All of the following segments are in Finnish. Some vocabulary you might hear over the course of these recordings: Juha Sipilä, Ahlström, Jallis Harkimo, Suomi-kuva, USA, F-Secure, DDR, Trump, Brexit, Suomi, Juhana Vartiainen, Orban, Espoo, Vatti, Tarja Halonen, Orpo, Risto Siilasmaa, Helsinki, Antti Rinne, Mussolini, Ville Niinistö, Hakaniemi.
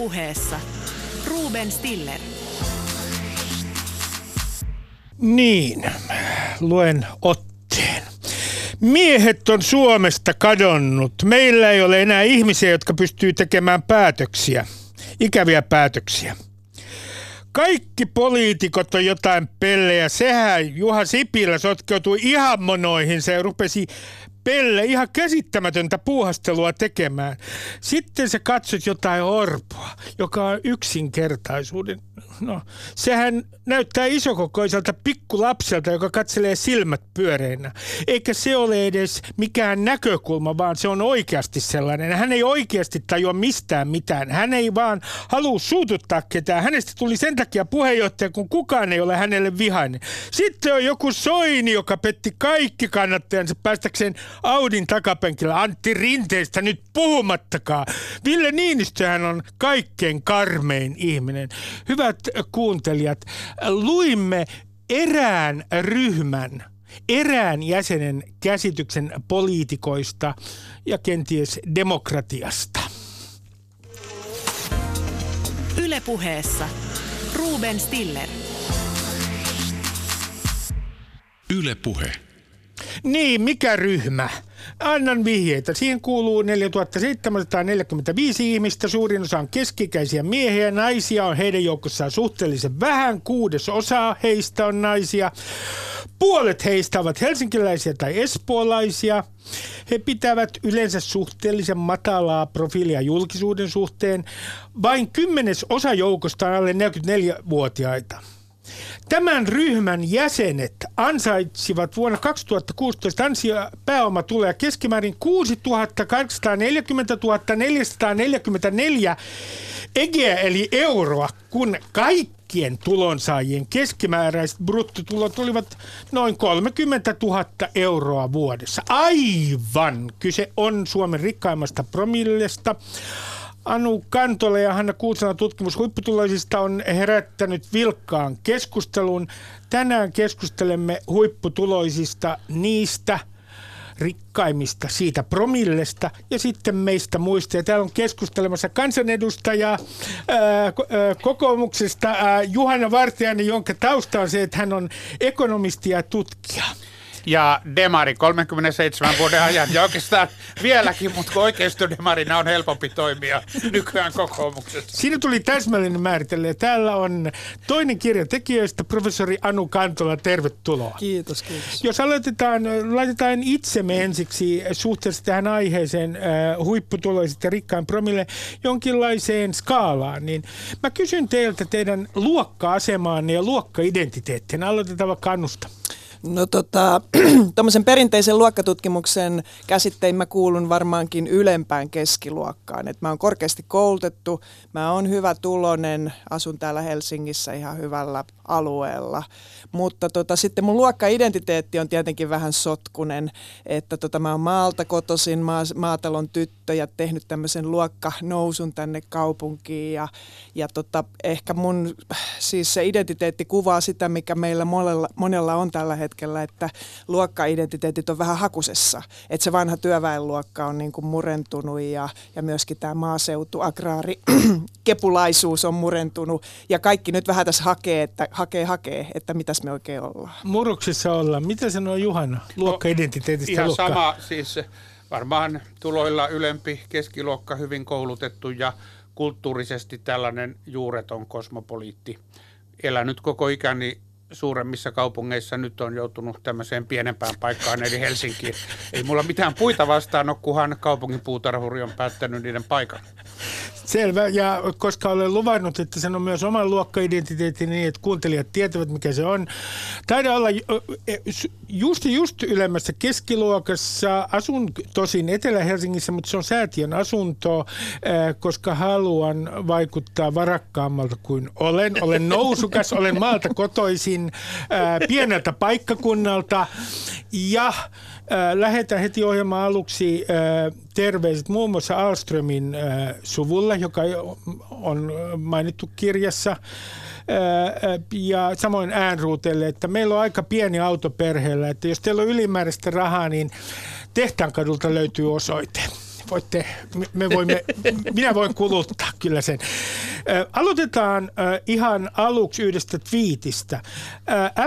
puheessa Ruben Stiller. Niin, luen otteen. Miehet on Suomesta kadonnut. Meillä ei ole enää ihmisiä, jotka pystyy tekemään päätöksiä, ikäviä päätöksiä. Kaikki poliitikot on jotain pellejä. Sehän Juha Sipilä sotkeutui ihan monoihin. Se rupesi pelle ihan käsittämätöntä puuhastelua tekemään. Sitten se katsot jotain Orpoa, joka on yksinkertaisuuden. No, sehän näyttää isokokoiselta pikkulapselta, joka katselee silmät pyöreinä. Eikä se ole edes mikään näkökulma, vaan se on oikeasti sellainen. Hän ei oikeasti tajua mistään mitään. Hän ei vaan halua suututtaa ketään. Hänestä tuli sen takia puheenjohtaja, kun kukaan ei ole hänelle vihainen. Sitten on joku Soini, joka petti kaikki kannattajansa päästäkseen Audin takapenkillä. Antti Rinteestä nyt puhumattakaan. Ville Niinistöhän on kaikkein karmein ihminen. Hyvät kuuntelijat, luimme erään ryhmän, erään jäsenen käsityksen poliitikoista ja kenties demokratiasta. Yle Puheessa Ruben Stiller. Yle Puhe. Niin, mikä ryhmä? Annan vihjeitä. Siihen kuuluu 4745 ihmistä. Suurin osa on keski-ikäisiä miehiä. Naisia on heidän joukossaan suhteellisen vähän. 1/6 heistä on naisia. 1/2 heistä ovat helsinkiläisiä tai espoolaisia. He pitävät yleensä suhteellisen matalaa profiilia julkisuuden suhteen. Vain 10% joukosta on alle 44-vuotiaita. Tämän ryhmän jäsenet ansaitsivat vuonna 2016 ansiopääomatuloja keskimäärin 6 840 444 egeä eli euroa, kun kaikkien tulonsaajien keskimääräiset bruttotulot olivat noin 30 000 euroa vuodessa. Aivan! Kyse on Suomen rikkaimmasta promillesta. Anu Kantola ja Hanna Kuuselan tutkimus huipputuloisista on herättänyt vilkkaan keskustelun. Tänään keskustelemme huipputuloisista, niistä rikkaimmista, siitä promillesta ja sitten meistä muista. Ja täällä on keskustelemassa kansanedustaja kokoomuksesta Juhana Vartiainen, jonka tausta on se, että hän on ekonomisti ja tutkija. Ja demari 37 vuoden ajan, ja oikeastaan vieläkin, mutta kun oikeistodemarina on helpompi toimia nykyään kokoomuksessa. Siinä tuli täsmällinen määritellä, ja täällä on toinen kirjan tekijöistä, professori Anu Kantola, tervetuloa. Kiitos, kiitos. Jos laitetaan itsemme ensiksi suhteessa tähän aiheeseen, huipputuloiset ja rikkaan promille, jonkinlaiseen skaalaan, niin mä kysyn teiltä teidän luokka-asemaanne ja luokka-identiteettinne. Aloitetaan vaikka Anusta. No tuommoisen perinteisen luokkatutkimuksen käsittein mä kuulun varmaankin ylempään keskiluokkaan. Et mä oon korkeasti koulutettu, mä oon hyvä tulonen, asun täällä Helsingissä ihan hyvällä alueella. Mutta sitten mun luokka-identiteetti on tietenkin vähän sotkunen, että mä oon maalta kotoisin, maatalon tyttö ja tehnyt tämmöisen luokkanousun tänne kaupunkiin. Ja ehkä mun siis se identiteetti kuvaa sitä, mikä meillä monella on tällä hetkellä, että luokka-identiteetit on vähän hakusessa. Että se vanha työväenluokka on niin kuin murentunut ja myöskin tämä maaseutu, agraari, kepulaisuus on murentunut ja kaikki nyt vähän tässä hakee, että mitäs me oikein ollaan. Murroksissa ollaan. Mitä sanoo Juhana luokka-identiteetistä? Ihan luokka. Sama, siis varmaan tuloilla ylempi keskiluokka, hyvin koulutettu ja kulttuurisesti tällainen juureton kosmopoliitti. Elänyt koko ikäni suuremmissa kaupungeissa, nyt on joutunut tämmöiseen pienempään paikkaan, eli Helsinkiin. Ei mulla mitään puita vastaan ole, kunhan kaupungin puutarhuri on päättänyt niiden paikan. Selvä, ja koska olen luvannut, että sen on myös oman luokka-identiteetin niin, että kuuntelijat tietävät, mikä se on. Taidan olla just ylemmässä keskiluokassa. Asun tosin Etelä-Helsingissä, mutta se on säätiön asunto, koska haluan vaikuttaa varakkaammalta kuin olen. Olen nousukas, olen maalta kotoisin, pieneltä paikkakunnalta ja lähetän heti ohjelman aluksi terveiset muun muassa Ahlströmin suvulle, joka on mainittu kirjassa, ja samoin Äänruutelle, että meillä on aika pieni auto perheellä, että jos teillä on ylimääräistä rahaa, niin Tehtaan kadulta löytyy osoite. voitte, minä voin kuluttaa kyllä sen. Aloitetaan ihan aluksi yhdestä twiitistä.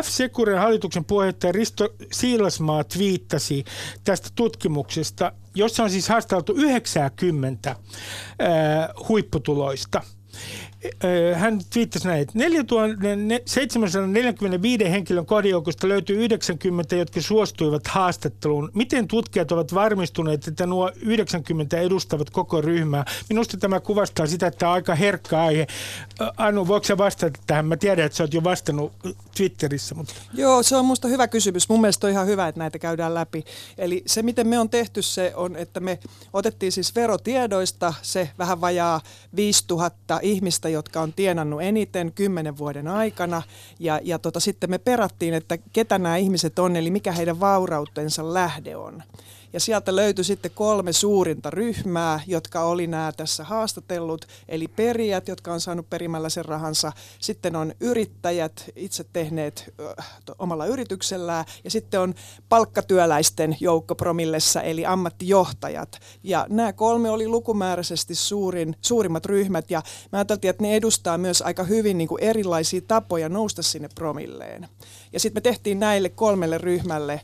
F-Securen hallituksen puheenjohtaja Risto Siilasmaa twiittasi tästä tutkimuksesta, jossa on siis haastateltu 90 huipputuloista. Hän twiittasi näin, että 4745 henkilön kohdijoukosta löytyy 90, jotka suostuivat haastatteluun. Miten tutkijat ovat varmistuneet, että nuo 90 edustavat koko ryhmää? Minusta tämä kuvastaa sitä, että tämä on aika herkkä aihe. Anu, voiko sä vastata tähän? Mä tiedän, että sä oot jo vastannut Twitterissä. Mutta... Joo, se on musta hyvä kysymys. Mun mielestä on ihan hyvä, että näitä käydään läpi. Eli se, miten me on tehty se, on, että me otettiin siis verotiedoista se vähän vajaa 5000 ihmistä, jotka on tienannut eniten 10 vuoden aikana. Ja sitten me perattiin, että ketä nämä ihmiset on, eli mikä heidän vaurautensa lähde on. Ja sieltä löytyi sitten 3 suurinta ryhmää, jotka oli nämä tässä haastatellut, eli perijät, jotka on saanut perimällä sen rahansa. Sitten on yrittäjät, itse tehneet omalla yrityksellään, ja sitten on palkkatyöläisten joukko promillessa, eli ammattijohtajat. Ja nämä 3 oli lukumääräisesti suurimmat ryhmät, ja mä ajattelin, että ne edustaa myös aika hyvin niin kuin erilaisia tapoja nousta sinne promilleen. Ja sitten me tehtiin näille 3 ryhmälle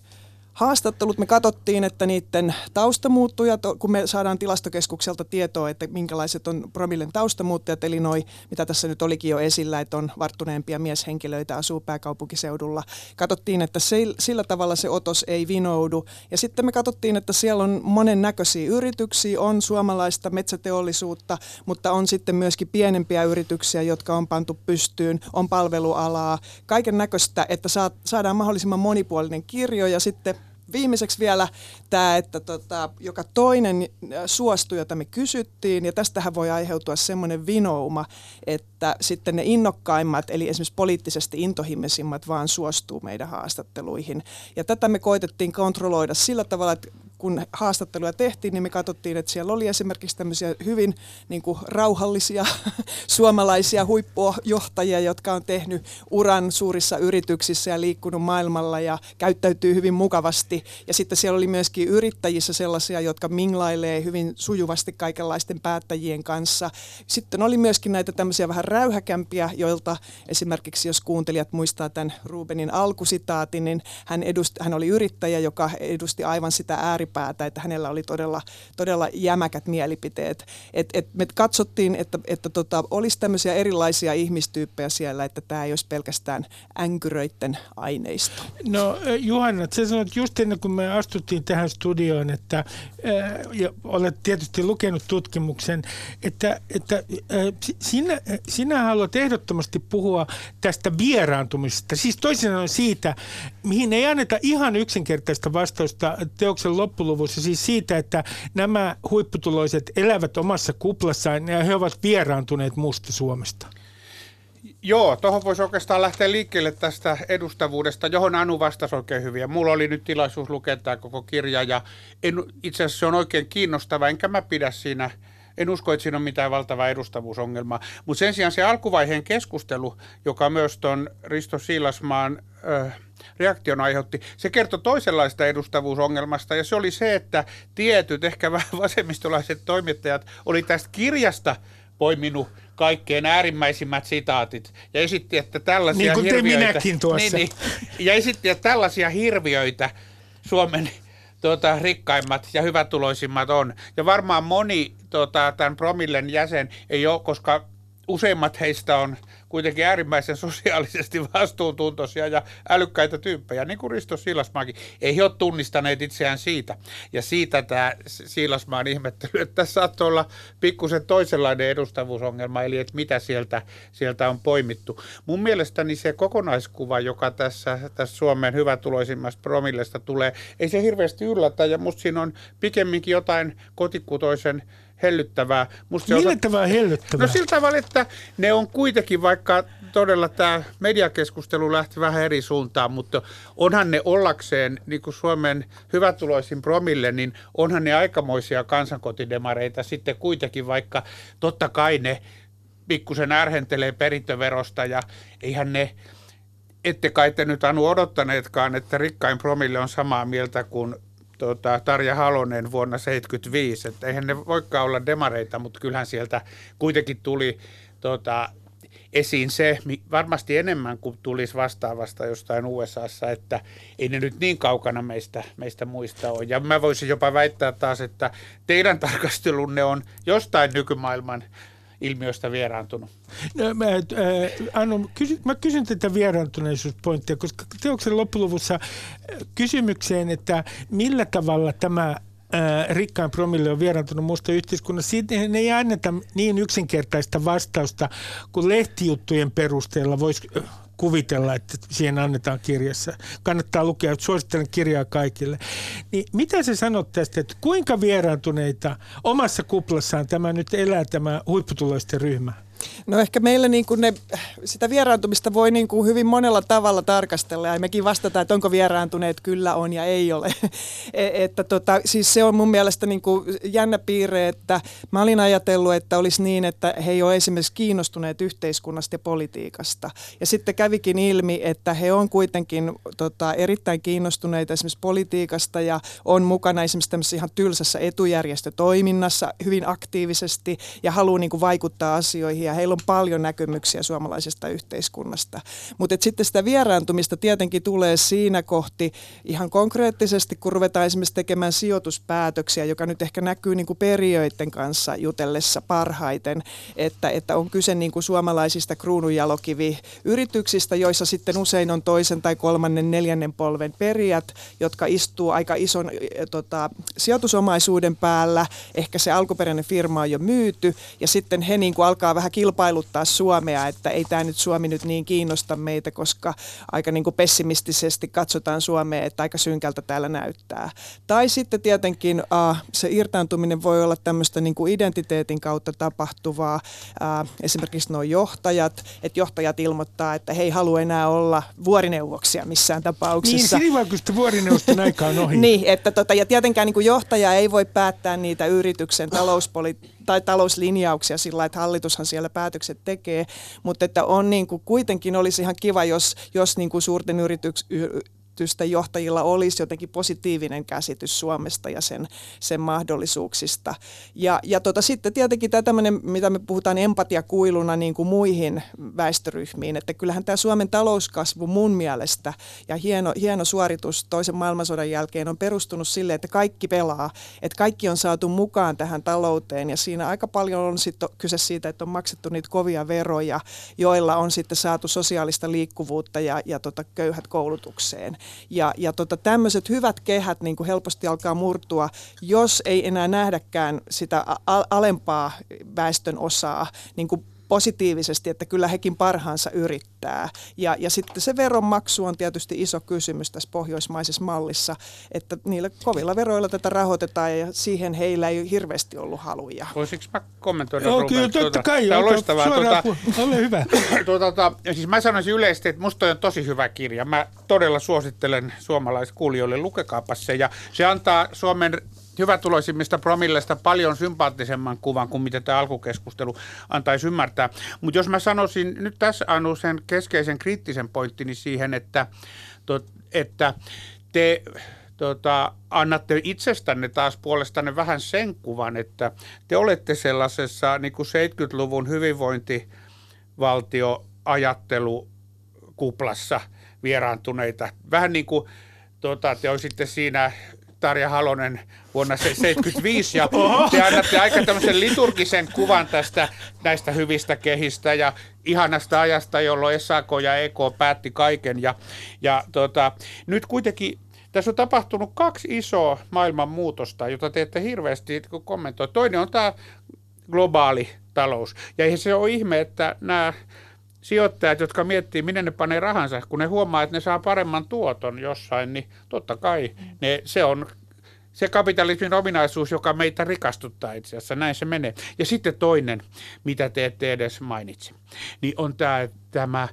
haastattelut, me katsottiin, että niiden taustamuuttujat, kun me saadaan tilastokeskukselta tietoa, että minkälaiset on promillen taustamuuttajat, eli noi, mitä tässä nyt olikin jo esillä, että on varttuneempia mieshenkilöitä, asuu pääkaupunkiseudulla. Katsottiin, että sillä tavalla se otos ei vinoudu. Ja sitten me katsottiin, että siellä on monennäköisiä yrityksiä, on suomalaista metsäteollisuutta, mutta on sitten myöskin pienempiä yrityksiä, jotka on pantu pystyyn, on palvelualaa, kaiken näköistä, että saadaan mahdollisimman monipuolinen kirjo ja sitten viimeiseksi vielä tämä, että joka toinen suostui, jota me kysyttiin, ja tästähän voi aiheutua semmoinen vinouma, että sitten ne innokkaimmat, eli esimerkiksi poliittisesti intohimoisimmat, vaan suostuu meidän haastatteluihin. Ja tätä me koitettiin kontrolloida sillä tavalla, että kun haastatteluja tehtiin, niin me katsottiin, että siellä oli esimerkiksi tämmöisiä hyvin niin kuin rauhallisia suomalaisia huippujohtajia, jotka on tehnyt uran suurissa yrityksissä ja liikkunut maailmalla ja käyttäytyy hyvin mukavasti. Ja sitten siellä oli myöskin yrittäjissä sellaisia, jotka minglailee hyvin sujuvasti kaikenlaisten päättäjien kanssa. Sitten oli myöskin näitä tämmöisiä vähän räyhäkämpiä, joilta esimerkiksi, jos kuuntelijat muistaa tämän Rubenin alkusitaatin, niin hän oli yrittäjä, joka edusti aivan sitä ääripäätä, että hänellä oli todella jämäkät mielipiteet. Me katsottiin, että olisi tämmöisiä erilaisia ihmistyyppejä siellä, että tämä ei olisi pelkästään änkyröitten aineisto. No Juhana, sä sanoit just ennen kuin me astuttiin tähän studioon, että ja olet tietysti lukenut tutkimuksen, että sinä haluat ehdottomasti puhua tästä vieraantumisesta, siis toisin sanoen siitä, mihin ei anneta ihan yksinkertaista vastausta teoksen loppuluvussa, siis siitä, että nämä huipputuloiset elävät omassa kuplassaan ja he ovat vieraantuneet muusta Suomesta. Joo, tuohon voisi oikeastaan lähteä liikkeelle tästä edustavuudesta, johon Anu vastasi oikein hyvin. Ja mulla oli nyt tilaisuus lukea tämä koko kirja ja itse asiassa se on oikein kiinnostava, enkä mä pidä siinä. En usko, että siinä on mitään valtavaa edustavuusongelmaa, mutta sen sijaan se alkuvaiheen keskustelu, joka myös tuon Risto Siilasmaan reaktion aiheutti, se kertoi toisenlaista edustavuusongelmasta ja se oli se, että tietyt ehkä vähän vasemmistolaiset toimittajat oli tästä kirjasta poiminut kaikkein äärimmäisimmät sitaatit ja esitti, että tällaisia niin hirviöitä, ja esitti, että tällaisia hirviöitä Suomen rikkaimmat ja hyvätuloisimmat on. Ja varmaan moni tämän promillen jäsen ei ole, koska useimmat heistä on kuitenkin äärimmäisen sosiaalisesti vastuuntuntoisia ja älykkäitä tyyppejä, niin kuin Risto Siilasmaakin. Ei he ole tunnistaneet itseään siitä. Ja siitä tämä Siilasmaan ihmettely, että tässä saattoi olla pikkusen toisenlainen edustavuusongelma, eli että mitä sieltä on poimittu. Mun mielestäni se kokonaiskuva, joka tässä Suomen hyvätuloisimmasta promillesta tulee, ei se hirveästi yllätä, ja musta siinä on pikemminkin jotain kotikutoisen hellyttävää. Millä tavalla hellyttävää? No sillä tavalla, että ne on kuitenkin, vaikka todella tämä mediakeskustelu lähti vähän eri suuntaan, mutta onhan ne ollakseen, niin kuin Suomen hyvätuloisin promille, niin onhan ne aikamoisia kansankotidemareita sitten kuitenkin, vaikka totta kai ne pikkusen ärhentelee perintöverosta ja eihän ne... Ette kai te nyt, Anu, odottaneetkaan, että rikkain promille on samaa mieltä kuin Tarja Halonen vuonna 1975. Että eihän ne voikaan olla demareita, mutta kyllähän sieltä kuitenkin tuli esiin se, varmasti enemmän kuin tulisi vastaavasta jostain USAssa, että ei ne nyt niin kaukana meistä muista ole. Ja mä voisin jopa väittää taas, että teidän tarkastelunne on jostain nykymaailman ilmiöstä vieraantunut. No, mä kysyn tätä vieraantuneisuuspointtia, koska teoksen loppulopussa kysymykseen, että millä tavalla tämä rikkain promille on vieraantunut muusta yhteiskunnassa. Siihen ei anneta niin yksinkertaista vastausta, kun lehtijuttujen perusteella voisi kuvitella, että siihen annetaan kirjassa. Kannattaa lukea, että suosittelen kirjaa kaikille. Niin mitä sä sanot tästä, että kuinka vieraantuneita omassa kuplassaan tämä nyt elää, tämä huipputuloisten ryhmä? No ehkä meillä niin kuin sitä vieraantumista voi niin kuin hyvin monella tavalla tarkastella ja mekin vastataan, että onko vieraantuneet, kyllä on ja ei ole. Että siis se on mun mielestä niin kuin jännä piirre, että mä olin ajatellut, että olisi niin, että he ei ole esimerkiksi kiinnostuneet yhteiskunnasta ja politiikasta. Ja sitten kävikin ilmi, että he on kuitenkin erittäin kiinnostuneita esimerkiksi politiikasta ja on mukana esimerkiksi tämmöisessä ihan tylsässä etujärjestötoiminnassa hyvin aktiivisesti ja haluaa niin kuin vaikuttaa asioihin. Ja heillä on paljon näkemyksiä suomalaisesta yhteiskunnasta. Mutta sitten sitä vieraantumista tietenkin tulee siinä kohti ihan konkreettisesti, kun ruvetaan esimerkiksi tekemään sijoituspäätöksiä, joka nyt ehkä näkyy niin kuin perijöiden kanssa jutellessa parhaiten, että on kyse niin kuin suomalaisista kruununjalokiviyrityksistä, joissa sitten usein on toisen tai kolmannen, neljännen polven perijät, jotka istuu aika ison sijoitusomaisuuden päällä. Ehkä se alkuperäinen firma on jo myyty ja sitten he niin kuin alkaa vähän kilpailuttaa Suomea, että ei tämä nyt Suomi nyt niin kiinnosta meitä, koska aika niin kuin pessimistisesti katsotaan Suomea, että aika synkältä täällä näyttää. Tai sitten tietenkin se irtaantuminen voi olla tämmöistä niin kuin identiteetin kautta tapahtuvaa. Esimerkiksi nuo johtajat, että johtajat ilmoittaa, että he ei halua enää olla vuorineuvoksia missään tapauksessa. Niin, sinivalkoista vuorineuvosten aika on ohi. Niin, että ja tietenkään niin kuin johtaja ei voi päättää niitä yrityksen talouslinjauksia sillä, että hallitushan siellä päätökset tekee, mutta että on niin kuin kuitenkin olisi ihan kiva, jos niin kuin suurten yritysten johtajilla olisi jotenkin positiivinen käsitys Suomesta ja sen mahdollisuuksista. Ja sitten tietenkin tämä tämmöinen, mitä me puhutaan empatiakuiluna niin kuin muihin väestöryhmiin, että kyllähän tämä Suomen talouskasvu mun mielestä ja hieno suoritus toisen maailmansodan jälkeen on perustunut sille, että kaikki pelaa, että kaikki on saatu mukaan tähän talouteen ja siinä aika paljon on sitten kyse siitä, että on maksettu niitä kovia veroja, joilla on sitten saatu sosiaalista liikkuvuutta ja köyhät koulutukseen. Ja tämmöiset hyvät kehät niin kuin helposti alkaa murtua, jos ei enää nähdäkään sitä alempaa väestön osaa niin kuin positiivisesti, että kyllä hekin parhaansa yrittää. Ja sitten se veronmaksu on tietysti iso kysymys tässä pohjoismaisessa mallissa, että niillä kovilla veroilla tätä rahoitetaan ja siihen heillä ei hirveästi ollut haluja. Voisinko mä kommentoida? Joo, kyllä totta kai. Tämä on loistavaa. Ole hyvä. Siis mä sanoisin yleisesti, että musta on tosi hyvä kirja. Mä todella suosittelen suomalaiskuulijoille, lukekaapas se. Ja se antaa Suomen hyvätuloisimmista promillesta paljon sympaattisemman kuvan kuin mitä tämä alkukeskustelu antaisi ymmärtää. Mutta jos mä sanoisin nyt tässä, Anu, sen keskeisen kriittisen pointtini siihen, että te annatte itsestänne taas puolestanne vähän sen kuvan, että te olette sellaisessa niin kuin 70-luvun hyvinvointivaltioajattelukuplassa vieraantuneita. Vähän niin kuin te olisitte siinä Tarja Halonen vuonna 1975 ja te annatte aika tämmöisen liturgisen kuvan näistä hyvistä kehistä ja ihanasta ajasta, jolloin SAK ja EK päätti kaiken. Ja nyt kuitenkin tässä on tapahtunut kaksi isoa maailman muutosta, jota te ette hirveästi kommentoi. Toinen on tämä globaali talous ja eihän se ole ihme, että nämä sijoittajat, jotka miettii, minne ne panee rahansa, kun ne huomaa, että ne saa paremman tuoton jossain, niin totta kai se on se kapitalismin ominaisuus, joka meitä rikastuttaa itse asiassa. Näin se menee. Ja sitten toinen, mitä te ette edes mainitsi, niin on tämä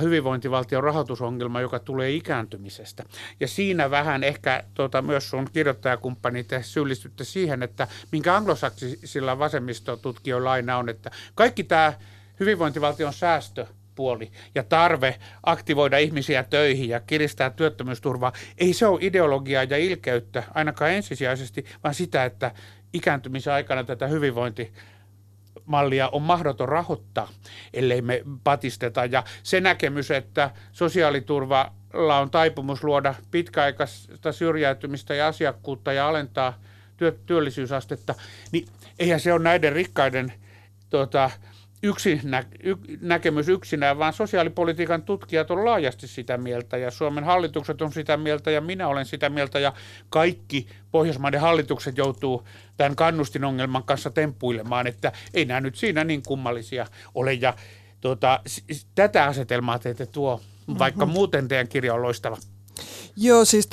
hyvinvointivaltion rahoitusongelma, joka tulee ikääntymisestä. Ja siinä vähän ehkä myös sun kirjoittajakumppani te syyllistytte siihen, että minkä anglosaksisilla vasemmistotutkijoilla aina on, että kaikki tämä hyvinvointivaltion säästö puoli ja tarve aktivoida ihmisiä töihin ja kiristää työttömyysturvaa, ei se ole ideologiaa ja ilkeyttä ainakaan ensisijaisesti, vaan sitä, että ikääntymisen aikana tätä hyvinvointimallia on mahdoton rahoittaa, ellei me patisteta. Ja se näkemys, että sosiaaliturvalla on taipumus luoda pitkäaikaista syrjäytymistä ja asiakkuutta ja alentaa työllisyysastetta, niin eihän se ole näiden rikkaiden näkemys yksinään, vaan sosiaalipolitiikan tutkijat on laajasti sitä mieltä ja Suomen hallitukset on sitä mieltä ja minä olen sitä mieltä ja kaikki Pohjoismaiden hallitukset joutuu tämän kannustinongelman kanssa temppuilemaan, että ei nämä nyt siinä niin kummallisia ole ja tätä asetelmaa teette tuo, vaikka muuten teidän kirja on loistava. Joo, siis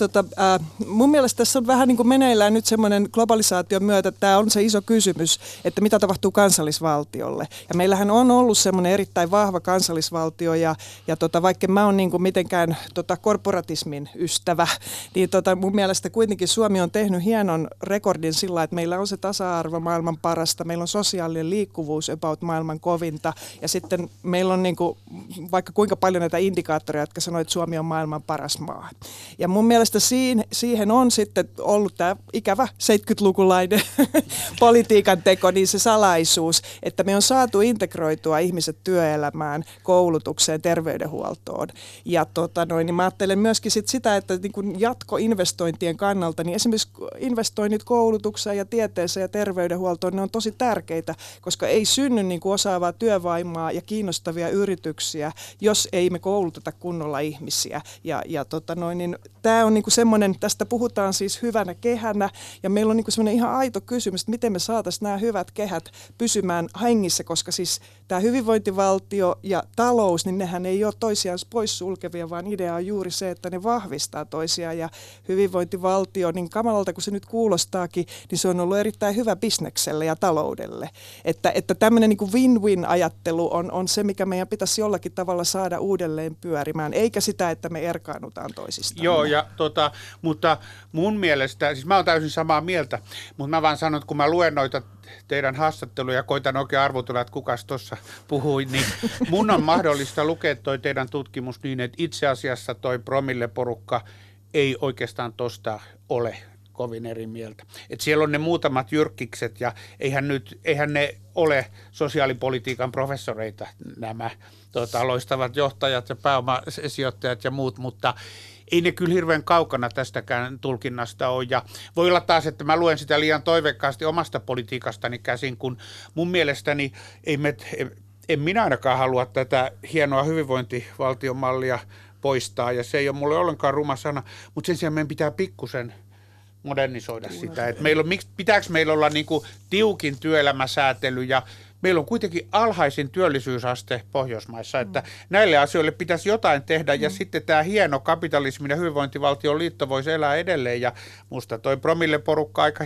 mun mielestä tässä on vähän niin kuin meneillään nyt semmoinen globalisaation myötä, tämä on se iso kysymys, että mitä tapahtuu kansallisvaltiolle. Ja meillähän on ollut semmoinen erittäin vahva kansallisvaltio ja vaikka mä oon niin kuin mitenkään korporatismin ystävä, niin mun mielestä kuitenkin Suomi on tehnyt hienon rekordin sillä, että meillä on se tasa-arvo maailman parasta, meillä on sosiaalinen liikkuvuus about maailman kovinta ja sitten meillä on niin kuin, vaikka kuinka paljon näitä indikaattoreja, jotka sanoo, että Suomi on maailman paras maa. Ja mun mielestä siihen on sitten ollut tämä ikävä 70-lukulainen politiikan teko, niin se salaisuus, että me on saatu integroitua ihmiset työelämään, koulutukseen, terveydenhuoltoon. Ja niin mä ajattelen myöskin sitä, että niin kun jatkoinvestointien kannalta, niin esimerkiksi investoinnit koulutukseen ja tieteeseen ja terveydenhuoltoon, ne on tosi tärkeitä, koska ei synny niin kuin osaavaa työvaimaa ja kiinnostavia yrityksiä, jos ei me kouluteta kunnolla ihmisiä. Niin tämä on niinku semmoinen, tästä puhutaan siis hyvänä kehänä ja meillä on niinku semmoinen ihan aito kysymys, että miten me saataisiin nämä hyvät kehät pysymään hengissä, koska siis tämä hyvinvointivaltio ja talous, niin nehän ei ole toisiaan poissulkevia, vaan idea on juuri se, että ne vahvistaa toisiaan ja hyvinvointivaltio, niin kamalalta kuin se nyt kuulostaakin, niin se on ollut erittäin hyvä bisnekselle ja taloudelle. Että tämmöinen niinku win-win-ajattelu on se, mikä meidän pitäisi jollakin tavalla saada uudelleen pyörimään, eikä sitä, että me erkaannutaan toisistaan. Joo, ja mutta mun mielestä, siis mä oon täysin samaa mieltä, mutta mä vaan sanon, että kun mä luen noita teidän haastatteluja ja koitan oikein arvotella, että kukas tuossa puhui, niin mun on mahdollista lukea toi teidän tutkimus niin, että itse asiassa toi promilleporukka ei oikeastaan tosta ole kovin eri mieltä. Et siellä on ne muutamat jyrkkikset ja eihän ne ole sosiaalipolitiikan professoreita nämä loistavat johtajat ja pääomasijoittajat ja muut, mutta ei ne kyllä hirveän kaukana tästäkään tulkinnasta ole ja voi olla taas, että mä luen sitä liian toiveikkaasti omasta politiikastani käsin, kun mun mielestäni en minä ainakaan halua tätä hienoa hyvinvointivaltiomallia poistaa ja se ei ole mulle ollenkaan ruma sana, mutta sen sijaan meidän pitää pikkusen modernisoida sitä, että pitääkö meillä olla niinku tiukin työelämäsäätely ja meillä on kuitenkin alhaisin työllisyysaste Pohjoismaissa, että näille asioille pitäisi jotain tehdä ja sitten tämä hieno kapitalismin ja hyvinvointivaltion liitto voisi elää edelleen ja musta toi promilleporukka aika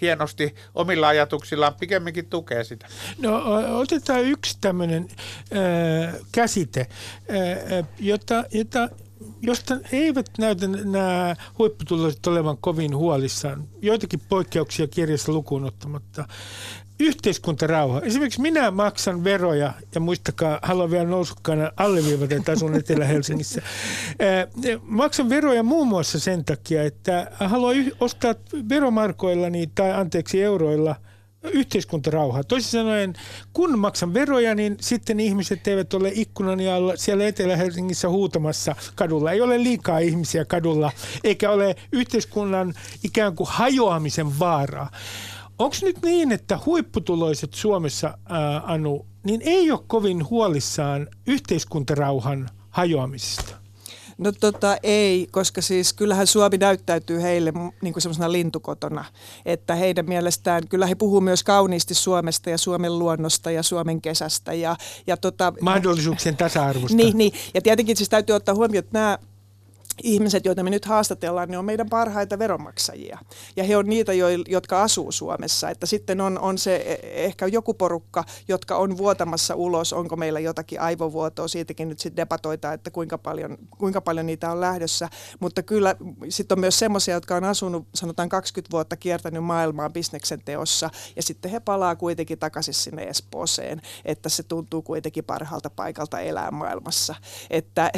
hienosti omilla ajatuksillaan pikemminkin tukee sitä. No otetaan yksi tämmöinen käsite, josta eivät näytä nämä huipputuloiset olevan kovin huolissaan, joitakin poikkeuksia kirjassa lukuun ottamatta. Yhteiskuntarauha. Esimerkiksi minä maksan veroja, ja muistakaa, haluan vielä nousukkaana alleviivata, että asun Etelä-Helsingissä. Maksan veroja muun muassa sen takia, että haluan ostaa veromarkoillani tai euroilla yhteiskuntarauhaa. Toisin sanoen, kun maksan veroja, niin sitten ihmiset eivät ole ikkunani alla siellä Etelä-Helsingissä huutamassa kadulla. Ei ole liikaa ihmisiä kadulla, eikä ole yhteiskunnan ikään kuin hajoamisen vaaraa. Onko nyt niin, että huipputuloiset Suomessa, Anu, niin ei ole kovin huolissaan yhteiskuntarauhan hajoamisesta? No ei, koska siis kyllähän Suomi näyttäytyy heille niin kuin semmoisena lintukotona, että heidän mielestään, kyllä he puhuu myös kauniisti Suomesta ja Suomen luonnosta ja Suomen kesästä. Mahdollisuuksien tasa-arvosta. Niin, ja tietenkin siis täytyy ottaa huomioon, että nämä ihmiset, joita me nyt haastatellaan, ne on meidän parhaita veronmaksajia. Ja he on niitä, jotka asuu Suomessa. Että sitten on se ehkä joku porukka, jotka on vuotamassa ulos. Onko meillä jotakin aivovuotoa? Siitäkin nyt sitten debatoitaan, että kuinka paljon niitä on lähdössä. Mutta kyllä sitten on myös semmoisia, jotka on asunut, sanotaan 20 vuotta kiertänyt maailmaa bisneksen teossa. Ja sitten he palaa kuitenkin takaisin sinne Espooseen. Että se tuntuu kuitenkin parhaalta paikalta elää maailmassa. Että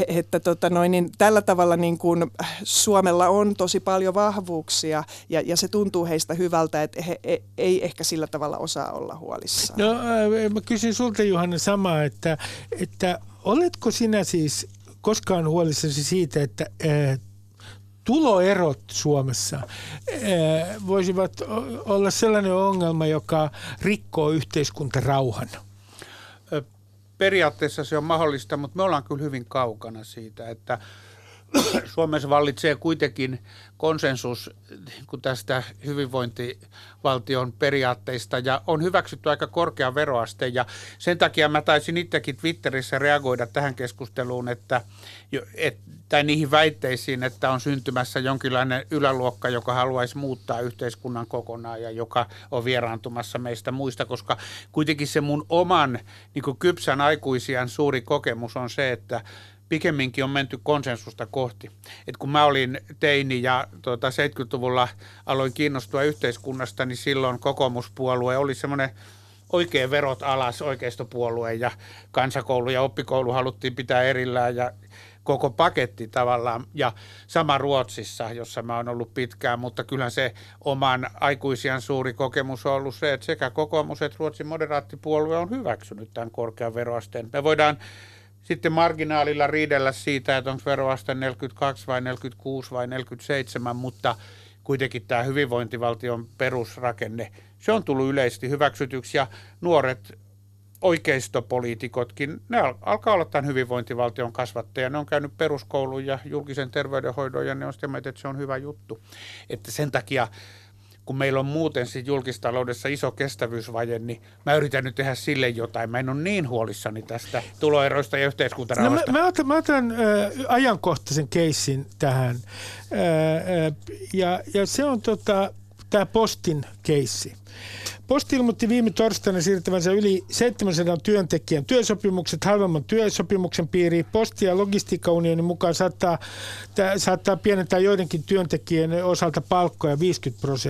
tällä tavalla niin kun Suomella on tosi paljon vahvuuksia ja se tuntuu heistä hyvältä, että he ei ehkä sillä tavalla osaa olla huolissaan. No mä kysyn sulta, Juhana, samaa, että oletko sinä siis koskaan huolissasi siitä, että tuloerot Suomessa voisivat olla sellainen ongelma, joka rikkoo yhteiskuntarauhan? Periaatteessa se on mahdollista, mutta me ollaan kyllä hyvin kaukana siitä, että Suomessa vallitsee kuitenkin konsensus tästä hyvinvointivaltion periaatteista ja on hyväksytty aika korkea veroaste ja sen takia mä taisin itsekin Twitterissä reagoida tähän keskusteluun, tai niihin väitteisiin, että on syntymässä jonkinlainen yläluokka, joka haluaisi muuttaa yhteiskunnan kokonaan ja joka on vieraantumassa meistä muista, koska kuitenkin se mun oman kypsän aikuisian suuri kokemus on se, että pikemminkin on menty konsensusta kohti. Et kun mä olin teini ja 70-luvulla aloin kiinnostua yhteiskunnasta, niin silloin kokoomuspuolue oli semmoinen oikein verot alas oikeistopuolue ja kansakoulu ja oppikoulu haluttiin pitää erillään ja koko paketti tavallaan ja sama Ruotsissa, jossa mä oon ollut pitkään, mutta kyllähän se oman aikuisian suuri kokemus on ollut se, että sekä kokoomus että Ruotsin moderaattipuolue on hyväksynyt tämän korkean veroasteen. Me voidaan sitten marginaalilla riidellä siitä, että onko veroaste 42 vai 46 vai 47, mutta kuitenkin tämä hyvinvointivaltion perusrakenne, se on tullut yleisesti hyväksytyksi ja nuoret oikeistopoliitikotkin, ne alkaa olla tämän hyvinvointivaltion kasvattajia. Ne on käynyt peruskoulun ja julkisen terveydenhoidon ja ne on sitä mieltä, että se on hyvä juttu. Että sen takia, kun meillä on muuten siis julkistaloudessa iso kestävyysvaje, niin mä yritän nyt tehdä sille jotain. Mä en ole niin huolissani tästä tuloeroista ja yhteiskuntarauhasta. No mä otan ajankohtaisen keissin tähän. Ja se on tämä Postin keissi. Posti ilmoitti viime torstaina siirtävänsä yli 700 työntekijän työsopimukset halvemman työsopimuksen piiriin. Posti- ja logistiikkaunionin mukaan saattaa pienentää joidenkin työntekijän osalta palkkoja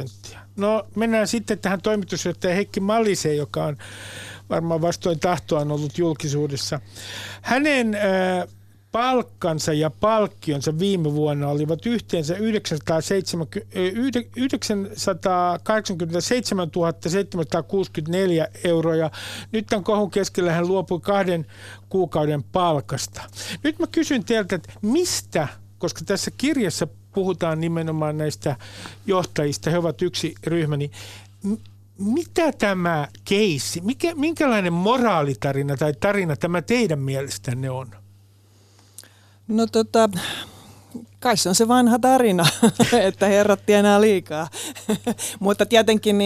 50%. No mennään sitten tähän toimitusjohtaja Heikki Malliseen, joka on varmaan vastoin tahtoaan ollut julkisuudessa. Hänen palkkansa ja palkkionsa viime vuonna olivat yhteensä 987 764 euroa ja nyt tämän kohun keskellä hän luopui 2 kuukauden palkasta. Nyt mä kysyn teiltä, että mistä, koska tässä kirjassa puhutaan nimenomaan näistä johtajista, he ovat yksi ryhmä, niin mitä tämä keissi, minkälainen moraalitarina tai tarina tämä teidän mielestänne on? No kai se on se vanha tarina, että herrat tienaa liikaa. Mutta tietenkin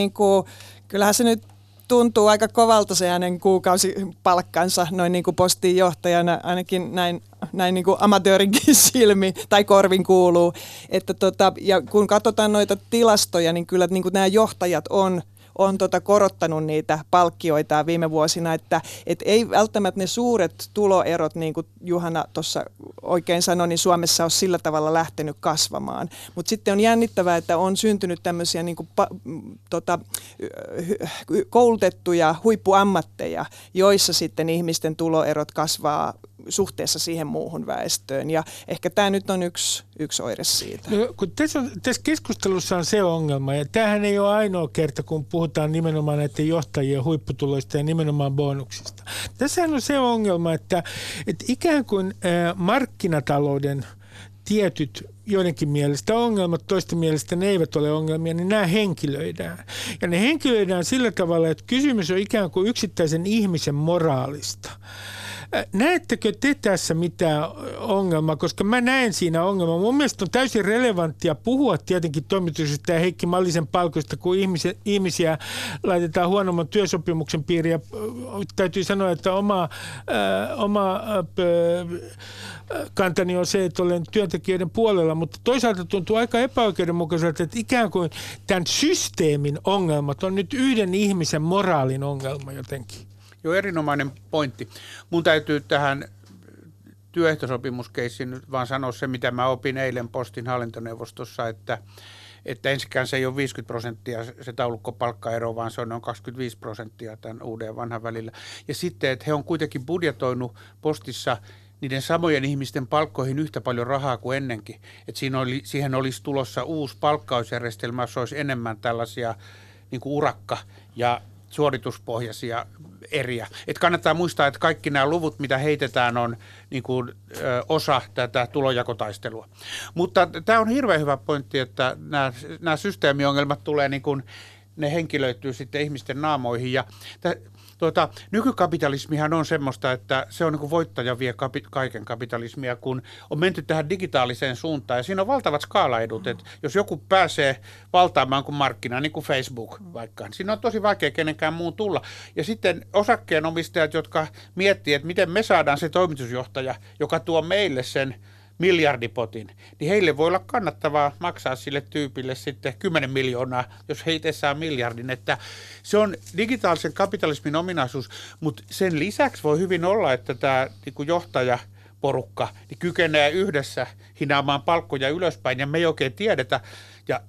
kyllähän se nyt tuntuu aika kovalta se hänen kuukausipalkkansa noin postin johtajana, ainakin näin amatöörinkin silmi tai korvin kuuluu. Että ja kun katsotaan noita tilastoja, niin kyllä nämä johtajat on korottanut niitä palkkioitaan viime vuosina, että ei välttämättä ne suuret tuloerot, niin kuin Juhana tuossa oikein sanoi, niin Suomessa on sillä tavalla lähtenyt kasvamaan. Mutta sitten on jännittävää, että on syntynyt tämmöisiä koulutettuja huippuammatteja, joissa sitten ihmisten tuloerot kasvaa suhteessa siihen muuhun väestöön. Ja ehkä tämä nyt on yksi oire siitä. No, kun tässä keskustelussa on se ongelma, ja tämähän ei ole ainoa kerta, kun puhutaan nimenomaan näiden johtajien huipputuloista ja nimenomaan bonuksista. Tässähän on se ongelma, että ikään kuin markkinatalouden tietyt joidenkin mielestä ongelmat, toisten mielestä ne eivät ole ongelmia, niin nämä henkilöidään. Ja ne henkilöidään sillä tavalla, että kysymys on ikään kuin yksittäisen ihmisen moraalista. Näettekö te tässä mitään ongelmaa? Koska mä näen siinä ongelmaa. Mun mielestä on täysin relevanttia puhua tietenkin toimituksesta ja Heikki Mallisen palkoista, kun ihmisiä laitetaan huonomman työsopimuksen piiriin. Ja täytyy sanoa, että oma kantani on se, että olen työntekijöiden puolella. Mutta toisaalta tuntuu aika epäoikeudenmukaiselta, että ikään kuin tämän systeemin ongelmat on nyt yhden ihmisen moraalin ongelma jotenkin. Joo, erinomainen pointti. Mun täytyy tähän työehtosopimuskeissiin nyt vaan sanoa se, mitä mä opin eilen Postin hallintoneuvostossa, että ensikään se ei ole 50% se taulukko palkkaero, vaan se on noin 25% tämän uuden ja vanhan välillä. Ja sitten, että he on kuitenkin budjetoinut Postissa niiden samojen ihmisten palkkoihin yhtä paljon rahaa kuin ennenkin. Että siihen olisi tulossa uusi palkkausjärjestelmä, jossa olisi enemmän tällaisia niin kuin urakka- ja suorituspohjaisia eriä. Et kannattaa muistaa, että kaikki nämä luvut, mitä heitetään, on niin kuin, osa tätä tulonjakotaistelua. Mutta tämä on hirveän hyvä pointti, että nämä systeemiongelmat tulee, niin kuin, ne henkilöityy sitten ihmisten naamoihin. Ja nykykapitalismihan on semmoista, että se on niin kuin voittaja vie kaiken kapitalismia, kun on menty tähän digitaaliseen suuntaan. Ja siinä on valtavat skaalaedut, että jos joku pääsee valtaamaan kuin markkinaa, niin kuin Facebook vaikka, niin siinä on tosi vaikea kenenkään muun tulla. Ja sitten osakkeenomistajat, jotka miettii, että miten me saadaan se toimitusjohtaja, joka tuo meille sen miljardipotin, niin heille voi olla kannattavaa maksaa sille tyypille sitten 10 miljoonaa, jos he itse saa miljardin. Että se on digitaalisen kapitalismin ominaisuus, mutta sen lisäksi voi hyvin olla, että tämä niin kuin johtajaporukka niin kykenee yhdessä hinaamaan palkkoja ylöspäin, ja me ei oikein tiedetä, ja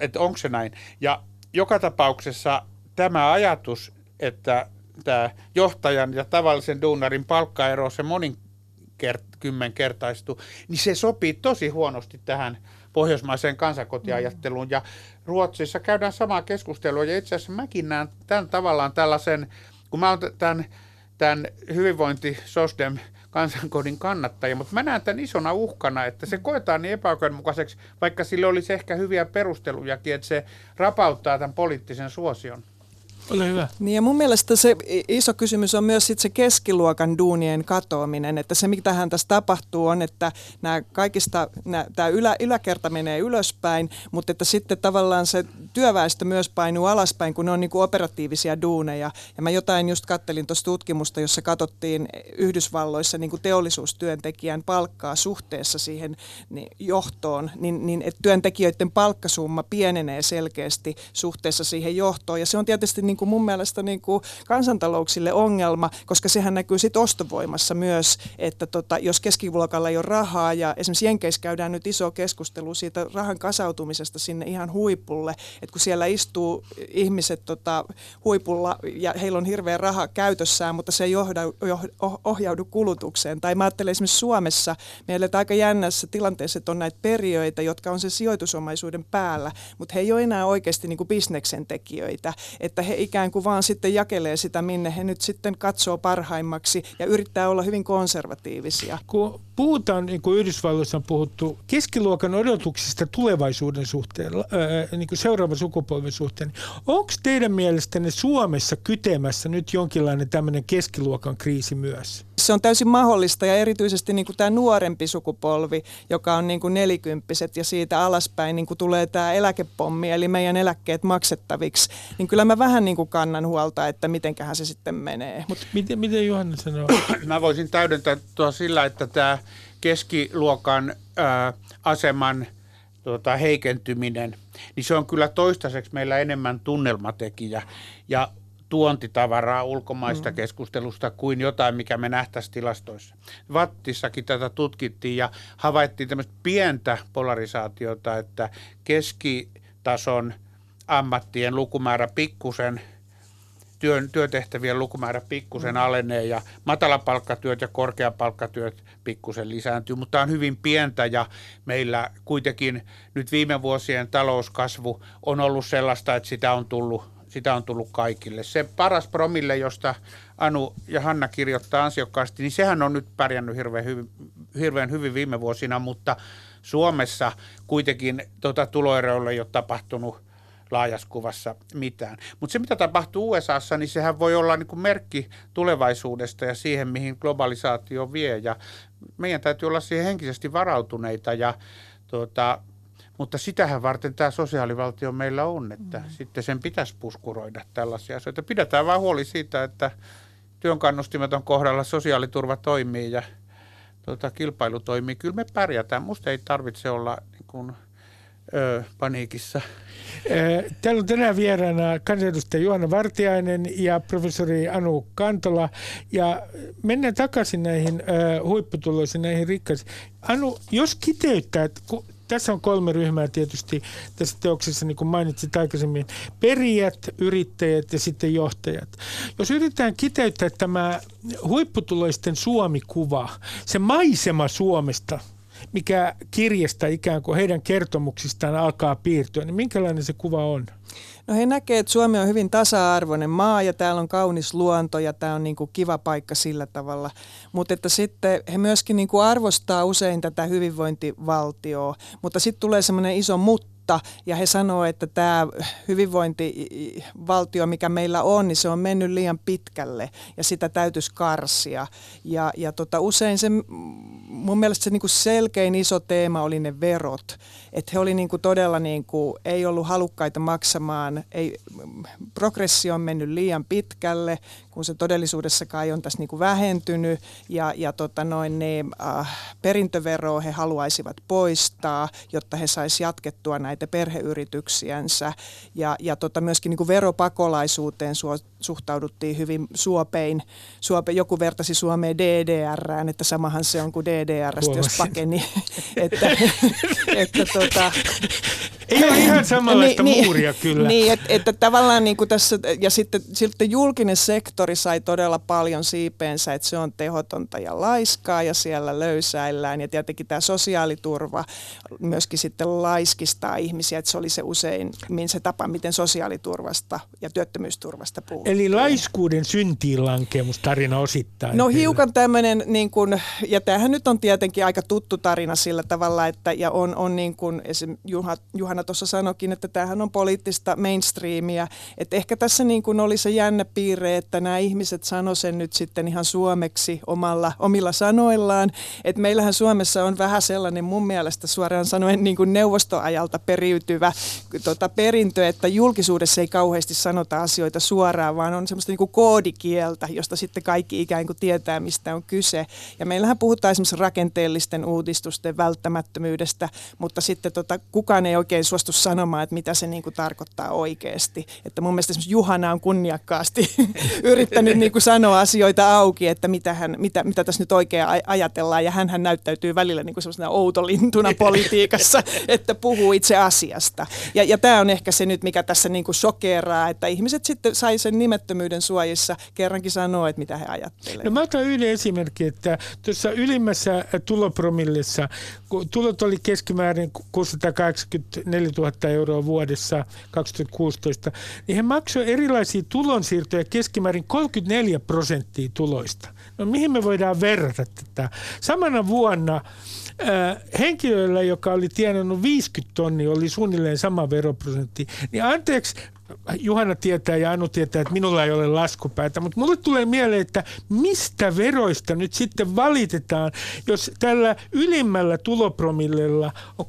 että onko se näin. Ja joka tapauksessa tämä ajatus, että tämä johtajan ja tavallisen duunarin palkkaero on se kymmenkertaistuu, niin se sopii tosi huonosti tähän pohjoismaiseen kansakotiajatteluun. Ja Ruotsissa käydään samaa keskustelua, ja itse asiassa mäkin näen tämän tavallaan tällaisen, kun mä oon tämän hyvinvointisosdem kansankodin kannattaja, mutta mä näen tämän isona uhkana, että se koetaan niin epäoikeudenmukaiseksi, vaikka sille olisi ehkä hyviä perustelujakin, että se rapauttaa tämän poliittisen suosion. Ole hyvä. Niin ja mun mielestä se iso kysymys on myös sit se keskiluokan duunien katoaminen, että se mitähän tässä tapahtuu on, että nämä kaikista, tämä yläkerta menee ylöspäin, mutta että sitten tavallaan se työväestö myös painuu alaspäin, kun ne on niinku operatiivisia duuneja. Ja mä jotain just kattelin tuossa tutkimusta, jossa katsottiin Yhdysvalloissa niinku teollisuustyöntekijän palkkaa suhteessa siihen johtoon, niin että työntekijöiden palkkasumma pienenee selkeästi suhteessa siihen johtoon, ja se on tietysti niin kuin mun mielestä niin kuin kansantalouksille ongelma, koska sehän näkyy sit ostovoimassa myös, että jos keskiluokalla ei ole rahaa, ja esimerkiksi Jenkeissä käydään nyt iso keskustelu siitä rahan kasautumisesta sinne ihan huipulle, että kun siellä istuu ihmiset huipulla ja heillä on hirveä raha käytössään, mutta se ei ohjaudu kulutukseen. Tai mä ajattelen esimerkiksi Suomessa, me eletään aika jännässä tilanteessa, että on näitä perijöitä, jotka on sen sijoitusomaisuuden päällä, mutta he ei ole enää oikeasti niin kuin bisneksen tekijöitä, että he ikään kuin vaan sitten jakelee sitä, minne he nyt sitten katsoo parhaimmaksi, ja yrittää olla hyvin konservatiivisia. Kun puhutaan, niin kuin Yhdysvalloissa on puhuttu, keskiluokan odotuksista tulevaisuuden suhteen, niin kuin seuraavan sukupolven suhteen, onko teidän mielestänne Suomessa kytemässä nyt jonkinlainen tämmöinen keskiluokan kriisi myös? Se on täysin mahdollista, ja erityisesti niin kuin tämä nuorempi sukupolvi, joka on niin kuin 40-vuotiaat ja siitä alaspäin niin kuin tulee tämä eläkepommi, eli meidän eläkkeet maksettaviksi, niin kyllä mä vähän niin kuin kannan huolta, että mitenkähän se sitten menee. Miten Juhana sanoo? Mä voisin täydentää tuohon sillä, että tämä keskiluokan aseman heikentyminen, niin se on kyllä toistaiseksi meillä enemmän tunnelmatekijä ja tuontitavaraa ulkomaista keskustelusta kuin jotain, mikä me nähtäisiin tilastoissa. Vattissakin tätä tutkittiin ja havaittiin tämmöistä pientä polarisaatiota, että keskitason ammattien lukumäärä pikkusen, työtehtävien lukumäärä pikkusen alenee, ja matalapalkkatyöt ja korkeapalkkatyöt pikkusen lisääntyy, mutta on hyvin pientä, ja meillä kuitenkin nyt viime vuosien talouskasvu on ollut sellaista, että sitä on tullut kaikille. Se paras promille, josta Anu ja Hanna kirjoittaa ansiokkaasti, niin sehän on nyt pärjännyt hirveän hyvin viime vuosina, mutta Suomessa kuitenkin tuloeroilla ei ole tapahtunut laajassa kuvassa mitään. Mutta se, mitä tapahtuu USAssa, niin sehän voi olla niin kuin merkki tulevaisuudesta ja siihen, mihin globalisaatio vie. Ja meidän täytyy olla siihen henkisesti varautuneita ja mutta sitähän varten tämä sosiaalivaltio meillä on, että sitten sen pitäisi puskuroida tällaisia asioita. Pidetään vaan huoli siitä, että työn kannustimet on kohdalla, sosiaaliturva toimii ja kilpailu toimii. Kyllä me pärjätään. Musta ei tarvitse olla niin kuin, paniikissa. Täällä on tänään vieraana kansanedustaja Juhana Vartiainen ja professori Anu Kantola. Ja mennään takaisin näihin huipputuloisiin, näihin rikkaisiin. Anu, jos kiteyttää, tässä on kolme ryhmää tietysti tässä teoksessa, niin kuin mainitsit aikaisemmin. Perijät, yrittäjät ja sitten johtajat. Jos yritetään kiteyttää tämä huipputuloisten Suomi-kuva, se maisema Suomesta, mikä kirjasta ikään kuin heidän kertomuksistaan alkaa piirtyä, niin minkälainen se kuva on? No he näkevät, että Suomi on hyvin tasa-arvoinen maa ja täällä on kaunis luonto ja tämä on niin kuin kiva paikka sillä tavalla. Mutta että sitten he myöskin niin kuin arvostaa usein tätä hyvinvointivaltioa, mutta sitten tulee semmoinen iso mutta ja he sanoo, että tämä hyvinvointivaltio, mikä meillä on, niin se on mennyt liian pitkälle ja sitä täytyisi karsia. Ja usein se, mun mielestä se niin kuin selkein iso teema oli ne verot. Että he oli niin kuin todella, niin kuin, ei ollut halukkaita maksamaan, progressio on mennyt liian pitkälle, kun se todellisuudessakaan on tässä niin kuin vähentynyt. Perintöveroa he haluaisivat poistaa, jotta he saisivat jatkettua näitä perheyrityksiänsä. Myöskin niin kuin veropakolaisuuteen suhtauduttiin hyvin suopein. Joku vertasi Suomeen DDR:ään, että samahan se on kuin DDR:stä, jos pakeni. Ei ole ihan samanlaista muuria kyllä. Niin, että tavallaan niin kuin tässä, ja sitten julkinen sektori sai todella paljon siipeensä, että se on tehotonta ja laiskaa ja siellä löysäillään. Ja tietenkin tämä sosiaaliturva myöskin sitten laiskistaa ihmisiä, että se oli se usein se tapa, miten sosiaaliturvasta ja työttömyysturvasta puhuttiin. Eli laiskuuden syntiin lankemus tarina osittain. No kyllä. Hiukan tämmöinen, niin kuin, ja tämähän nyt on tietenkin aika tuttu tarina sillä tavalla, että ja on niin kuin esimerkiksi Juhana tuossa sanoikin, että tämähän on poliittista mainstreamia, että ehkä tässä niin kuin oli se jännä piirre, että nämä ihmiset sanoi sen nyt sitten ihan suomeksi omilla sanoillaan, että meillähän Suomessa on vähän sellainen mun mielestä suoraan sanoen niin kuin neuvostoajalta periytyvä perintö, että julkisuudessa ei kauheasti sanota asioita suoraan, vaan on semmoista niin kuin koodikieltä, josta sitten kaikki ikään kuin tietää, mistä on kyse. Ja meillähän puhutaan esimerkiksi rakenteellisten uudistusten välttämättömyydestä, mutta sitten kukaan ei oikein suostu sanomaan, että mitä se niin kuin tarkoittaa oikeasti. Että mun mielestä esimerkiksi Juhana on kunniakkaasti yrittänyt niin kuin sanoa asioita auki, että mitä tässä nyt oikein ajatellaan. Ja hänhän näyttäytyy välillä niin kuin sellaisena outolintuna politiikassa, että puhuu itse asiasta. Ja tämä on ehkä se nyt, mikä tässä niin kuin shokeraa, että ihmiset sitten sai sen nimettömyyden suojissa kerrankin sanoa, että mitä he ajattelevat. No mä otan yhden esimerkki, että tuossa ylimmässä tulopromillissa, kun tulot oli keskimäärin 684 000 euroa vuodessa 2016, niin he maksoivat erilaisia tulonsiirtoja keskimäärin 34% tuloista. No mihin me voidaan verrata tätä? Samana vuonna henkilöllä, joka oli tienannut 50 000, oli suunnilleen sama veroprosentti. Niin anteeksi, Juhana tietää ja Anu tietää, että minulla ei ole laskupäätä, mutta mulle tulee mieleen, että mistä veroista nyt sitten valitetaan, jos tällä ylimmällä tulopromillella on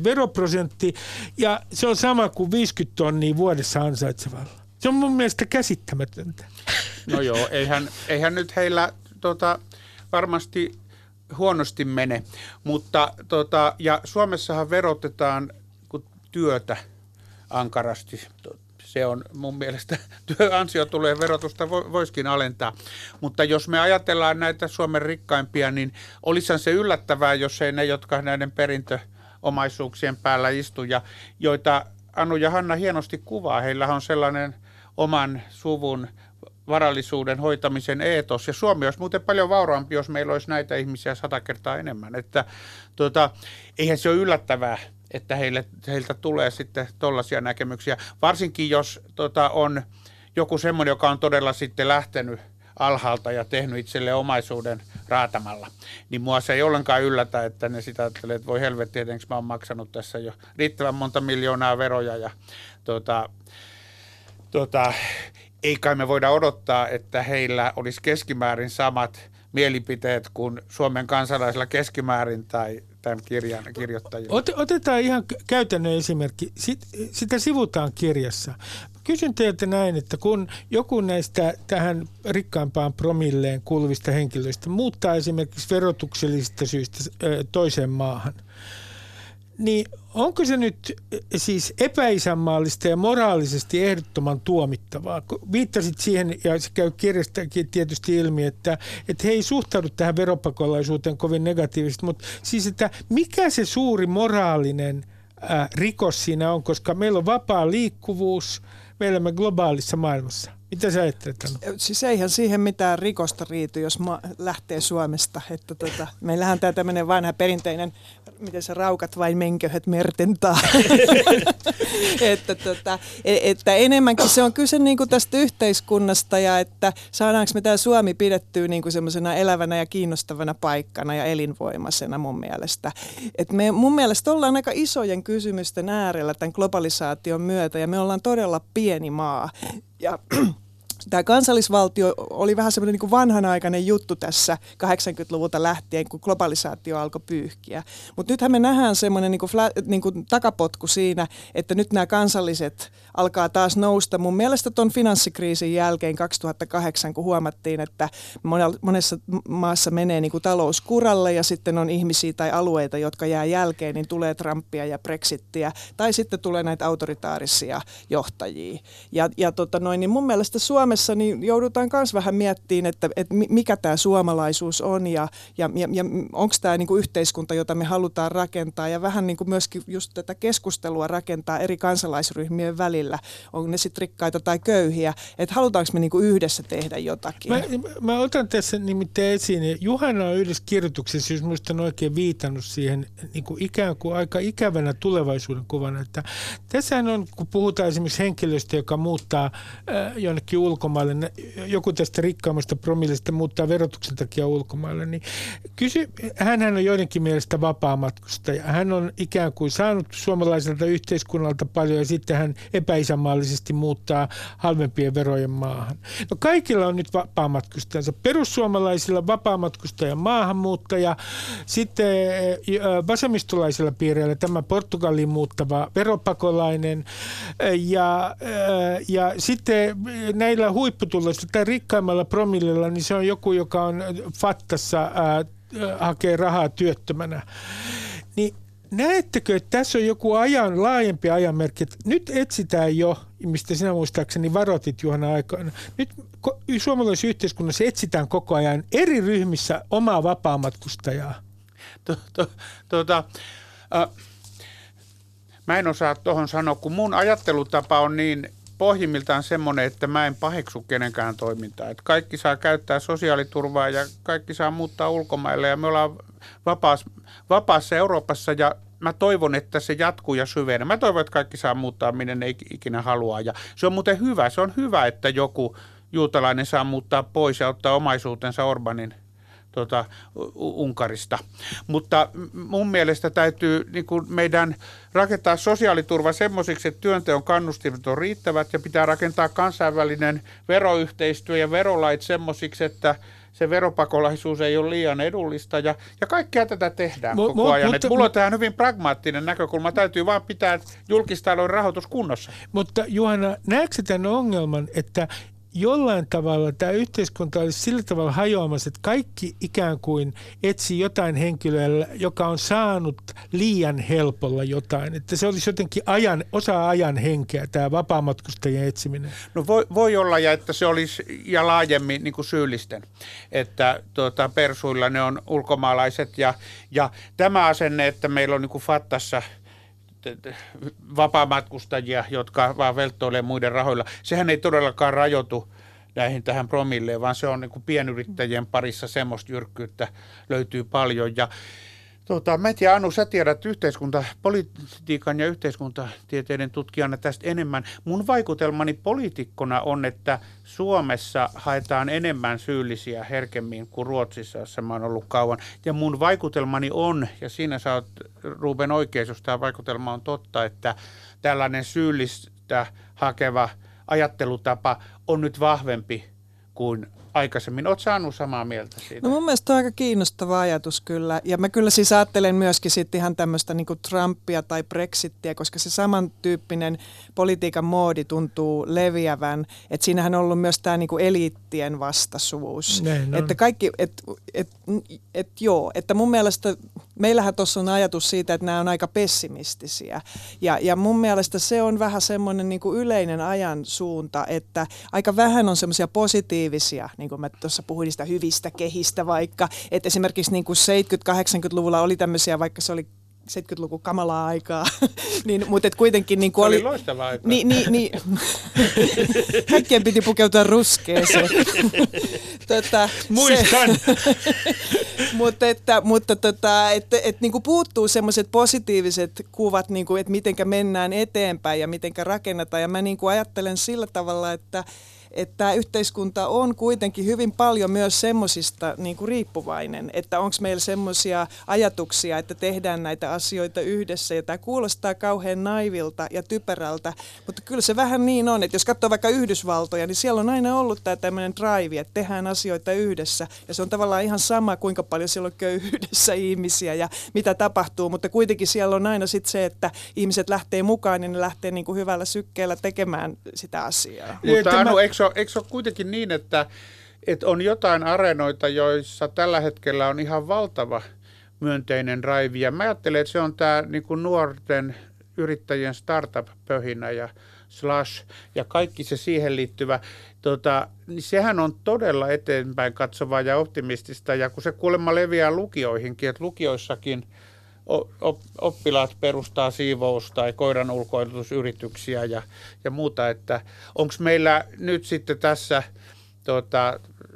34% veroprosentti ja se on sama kuin 50 000 vuodessa ansaitsevalla. Se on mun mielestä käsittämätöntä. No joo, eihän nyt heillä varmasti huonosti mene, mutta ja Suomessahan verotetaan työtä ankarasti. Se on mun mielestä, ansiotulojen verotusta voisikin alentaa. Mutta jos me ajatellaan näitä Suomen rikkaimpia, niin olisihan se yllättävää, jos ei ne, jotka näiden perintöomaisuuksien päällä istu ja joita Anu ja Hanna hienosti kuvaa. Heillä on sellainen oman suvun varallisuuden hoitamisen eetos. Ja Suomi olisi muuten paljon vauraampi, jos meillä olisi näitä ihmisiä 100 kertaa enemmän. Että eihän se ole yllättävää, että heiltä tulee sitten tollaisia näkemyksiä, varsinkin jos on joku semmoinen, joka on todella sitten lähtenyt alhaalta ja tehnyt itselle omaisuuden raatamalla. Niin mua se ei ollenkaan yllätä, että ne sitä ajattelee, että voi helvetti, etenkin mä oon maksanut tässä jo riittävän monta miljoonaa veroja. Ja ei kai me voida odottaa, että heillä olisi keskimäärin samat mielipiteet kuin Suomen kansalaisilla keskimäärin tai tämän kirjan kirjoittajilla. Otetaan ihan käytännön esimerkki. Sitä sivutaan kirjassa. Kysyn teiltä näin, että kun joku näistä tähän rikkaampaan promilleen kuuluvista henkilöistä muuttaa esimerkiksi verotuksellisista syistä toiseen maahan, niin onko se nyt siis epäisänmaallista ja moraalisesti ehdottoman tuomittavaa? Viittasit siihen, ja se käy kirjastakin tietysti ilmi, että he ei suhtaudu tähän veropakolaisuuteen kovin negatiivisesti, mutta siis, että mikä se suuri moraalinen rikos siinä on, koska meillä on vapaa liikkuvuus, meillä on globaalissa maailmassa. Mitä sä ajattelet? Siis eihän siihen mitään rikosta riity, jos lähtee Suomesta. Että meillähän on tämmöinen vanha perinteinen, miten se raukat vain menköhöt mertentaa. että enemmänkin se on kyse niinku tästä yhteiskunnasta ja että saadaanko me tää Suomi pidettyä niinku semmoisena elävänä ja kiinnostavana paikkana ja elinvoimaisena mun mielestä. Et me mun mielestä ollaan aika isojen kysymysten äärellä tämän globalisaation myötä ja me ollaan todella pieni maa. Ja tämä kansallisvaltio oli vähän semmoinen niin kuin vanhanaikainen juttu tässä 80-luvulta lähtien, kun globalisaatio alkoi pyyhkiä. Mutta nythän me nähdään semmoinen niin kuin takapotku siinä, että nyt nämä kansalliset alkaa taas nousta. Mun mielestä tuon finanssikriisin jälkeen 2008, kun huomattiin, että monessa maassa menee niin kuin talous kuralle ja sitten on ihmisiä tai alueita, jotka jää jälkeen, niin tulee Trumpia ja Brexittiä tai sitten tulee näitä autoritaarisia johtajia. Niin mun mielestä Suomessa niin joudutaan myös vähän miettimään, että mikä tämä suomalaisuus on ja onko tämä niinku yhteiskunta, jota me halutaan rakentaa ja vähän niinku myöskin just tätä keskustelua rakentaa eri kansalaisryhmien välillä, onko ne sitten rikkaita tai köyhiä, että halutaanko me niinku yhdessä tehdä jotakin. Mä otan tässä nimittäin esiin, Juhana on yhdessä kirjoituksessa, jos minusta on oikein viitannut siihen niinku ikään kuin aika ikävänä tulevaisuuden kuvana, että tässähän on, kun puhutaan esimerkiksi henkilöstä, joka muuttaa jonnekin ulkomaille, joku tästä rikkaammasta promillista muuttaa verotuksen takia ulkomaille, niin hänhän on joidenkin mielestä vapaamatkustaja. Hän on ikään kuin saanut suomalaiselta yhteiskunnalta paljon ja sitten hän epäisänmaallisesti muuttaa halvempien verojen maahan. No kaikilla on nyt vapaamatkustajansa. Perussuomalaisilla vapaamatkustaja maahanmuuttaja, sitten vasemmistolaisilla piireillä tämä Portugaliin muuttava veropakolainen ja sitten näillä huipputuloista tai rikkaimmalla promillella, niin se on joku, joka on fattassa, hakee rahaa työttömänä. Niin näettekö, että tässä on joku laajempi ajanmerkki, että nyt etsitään jo, mistä sinä muistaakseni varoitit Juhana aikoina, nyt suomalaisessa yhteiskunnassa etsitään koko ajan eri ryhmissä omaa vapaamatkustajaa. Mä en osaa tuohon sanoa, kun mun ajattelutapa on niin pohjimmiltaan semmoinen, että mä en paheksu kenenkään toimintaa. Että kaikki saa käyttää sosiaaliturvaa ja kaikki saa muuttaa ulkomaille ja me ollaan vapaassa Euroopassa ja mä toivon, että se jatkuu ja syvenee. Mä toivon, että kaikki saa muuttaa, minne ne ikinä haluaa ja se on muuten hyvä. Se on hyvä, että joku juutalainen saa muuttaa pois ja ottaa omaisuutensa Orbanin Unkarista. Mutta mun mielestä täytyy niin kuin meidän rakentaa sosiaaliturva semmoisiksi, että työnteon kannustimet on riittävät ja pitää rakentaa kansainvälinen veroyhteistyö ja verolait semmoisiksi, että se veropakolaisuus ei ole liian edullista ja kaikkea tätä tehdään koko ajan. Mulla on tähän hyvin pragmaattinen näkökulma. Täytyy vaan pitää julkistalouden rahoitus kunnossa. Mutta Juhana, näetkö tämän ongelman, että jollain tavalla tämä yhteiskunta olisi sillä tavalla hajoamassa, että kaikki ikään kuin etsii jotain henkilöä, joka on saanut liian helpolla jotain. Että se olisi jotenkin osa ajan henkeä, tämä vapaamatkustajien etsiminen. No voi olla, ja että se olisi ja laajemmin niin kuin syyllisten, että persuilla ne on ulkomaalaiset. Ja tämä asenne, että meillä on niin kuin fattassa vapaamatkustajia, jotka vaan velttoilee muiden rahoilla. Sehän ei todellakaan rajoitu tähän promilleen, vaan se on niin kuin pienyrittäjien parissa semmoista jyrkkyyttä löytyy paljon. Ja Mä en tiedä, Anu, sä tiedät yhteiskuntapolitiikan ja yhteiskuntatieteiden tutkijana tästä enemmän. Mun vaikutelmani poliitikkona on, että Suomessa haetaan enemmän syyllisiä herkemmin kuin Ruotsissa, jossa mä oon ollut kauan. Ja mun vaikutelmani on, ja siinä sä oot Ruben oikein, jos tämä vaikutelma on totta, että tällainen syyllistä hakeva ajattelutapa on nyt vahvempi kuin aikaisemmin. Oletko saanut samaa mieltä siitä? No mun mielestä on aika kiinnostava ajatus kyllä. Ja mä kyllä siis ajattelen myöskin sitten ihan tämmöistä niin kuin Trumpia tai Brexittiä, koska se samantyyppinen politiikan moodi tuntuu leviävän. Että siinähän on ollut myös tämä niin kuin eliittien vastaisuus. Näin, että kaikki, että mun mielestä meillähän tuossa on ajatus siitä, että nämä on aika pessimistisiä. Ja mun mielestä se on vähän semmoinen niin kuin yleinen ajan suunta, että aika vähän on semmoisia positiivisia, niin kuin mä tuossa puhuin niistä hyvistä kehistä vaikka, että esimerkiksi niin kuin 70-80-luvulla oli tämmöisiä, vaikka se oli 70-luku kamalaa aikaa, niin, mutta et kuitenkin niin kuin oli loistava aika. Niin, häkkien piti pukeutua ruskeeseen. Muistan! Mutta niin kuin puuttuu semmoiset positiiviset kuvat, niin kuin, että mitenkä mennään eteenpäin ja mitenkä rakennetaan. Ja mä niin kuin ajattelen sillä tavalla, että yhteiskunta on kuitenkin hyvin paljon myös semmoisista niin kuin riippuvainen, että onko meillä semmoisia ajatuksia, että tehdään näitä asioita yhdessä, ja tämä kuulostaa kauhean naivilta ja typerältä, mutta kyllä se vähän niin on, että jos katsoo vaikka Yhdysvaltoja, niin siellä on aina ollut tämä tämmöinen drive, että tehdään asioita yhdessä, ja se on tavallaan ihan sama, kuinka paljon siellä on köyhyydessä ihmisiä ja mitä tapahtuu, mutta kuitenkin siellä on aina sitten se, että ihmiset lähtee mukaan, niin ne lähtee niin kuin hyvällä sykkeellä tekemään sitä asiaa. Mutta Anu, eikö se ole kuitenkin niin, että on jotain areenoita, joissa tällä hetkellä on ihan valtava myönteinen raivi? Ja mä ajattelen, että se on tämä niin kuin nuorten yrittäjien startup-pöhinä ja slash ja kaikki se siihen liittyvä, niin sehän on todella eteenpäin katsovaa ja optimistista. Ja kun se kuulemma leviää lukioihinkin, että lukioissakin oppilaat perustaa siivous- tai koiran ulkoilutusyrityksiä ja muuta, että onko meillä nyt sitten tässä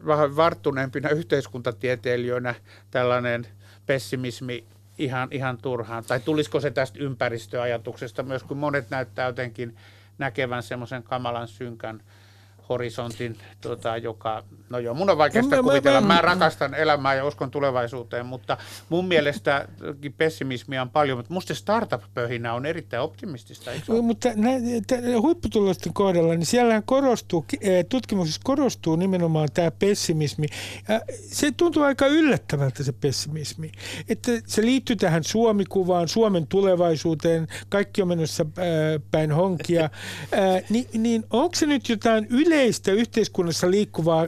vähän varttuneempina yhteiskuntatieteilijöinä tällainen pessimismi ihan turhaan, tai tulisiko se tästä ympäristöajatuksesta myös, kun monet näyttää jotenkin näkevän semmoisen kamalan synkän horisontin, joka, no joo, mun on vaikea sitä kuvitella. Mä rakastan elämää ja uskon tulevaisuuteen, mutta mun mielestä pessimismiä on paljon, mutta musta startup-pöhinä on erittäin optimistista, eikö ole? Mutta huipputulosten kohdalla, niin siellä korostuu, tutkimuksessa korostuu nimenomaan tämä pessimismi. Se tuntuu aika yllättävältä se pessimismi, että se liittyy tähän Suomi-kuvaan, Suomen tulevaisuuteen, kaikki on menossa päin honkia, niin onko se nyt jotain yleistä yhteiskunnassa liikkuvaa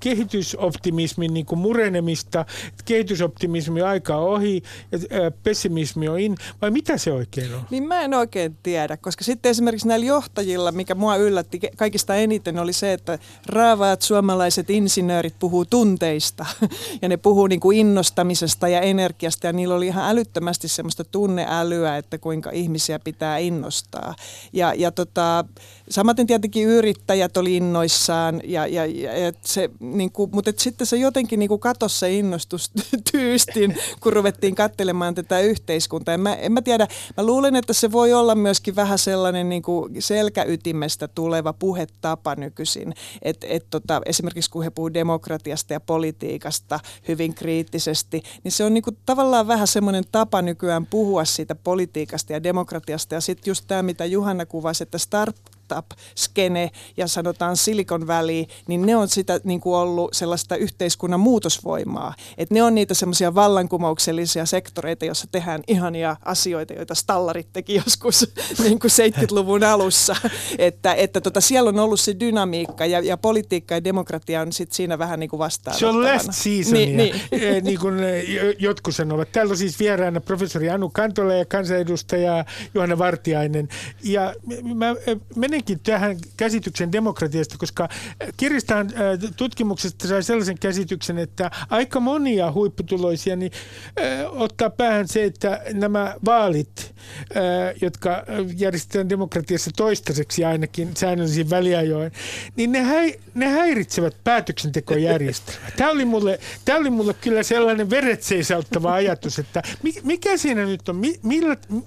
kehitysoptimismin niin kuin murenemista, että kehitysoptimismi aika ohi ja pessimismi on in, vai mitä se oikein on? Niin mä en oikein tiedä, koska sitten esimerkiksi näillä johtajilla, mikä mua yllätti kaikista eniten, oli se, että raavaat suomalaiset insinöörit puhuu tunteista ja ne puhuu niin kuin innostamisesta ja energiasta ja niillä oli ihan älyttömästi semmoista tunneälyä, että kuinka ihmisiä pitää innostaa. Samaten tietenkin yrittäjät oli innoissaan, mutta sitten se jotenkin niin kuin katosi se innostus tyystin, kun ruvettiin katselemaan tätä yhteiskuntaa. En mä tiedä, mä luulen, että se voi olla myöskin vähän sellainen niin kuin selkäytimestä tuleva puhetapa nykyisin. Esimerkiksi kun he puhuu demokratiasta ja politiikasta hyvin kriittisesti, niin se on niin kuin tavallaan vähän semmoinen tapa nykyään puhua siitä politiikasta ja demokratiasta. Ja sitten just tämä, mitä Juhana kuvasi, että startup-skene ja sanotaan Silicon Valley, niin ne on sitä niin kuin ollut sellaista yhteiskunnan muutosvoimaa. Et ne on niitä semmoisia vallankumouksellisia sektoreita, joissa tehdään ihania asioita, joita stallarit teki joskus niin kuin 70-luvun alussa. Siellä on ollut se dynamiikka ja politiikka ja demokratia on sit siinä vähän niin kuin vastaanottavana. Se on last seasonia, niin kuin jotkut sanovat. Täällä on siis vieraana professori Anu Kantola ja kansanedustaja Juhana Vartiainen. Ja mä menen jotenkin tähän käsityksen demokratiasta, koska Kiristään tutkimuksesta sai sellaisen käsityksen, että aika monia huipputuloisia niin ottaa päähän se, että nämä vaalit, jotka järjestetään demokratiassa toistaiseksi ainakin säännöllisin väliajoin, niin ne häiritsevät päätöksentekojärjestelmää. Tämä oli mulle kyllä sellainen veret seisauttava ajatus, että mikä siinä nyt on,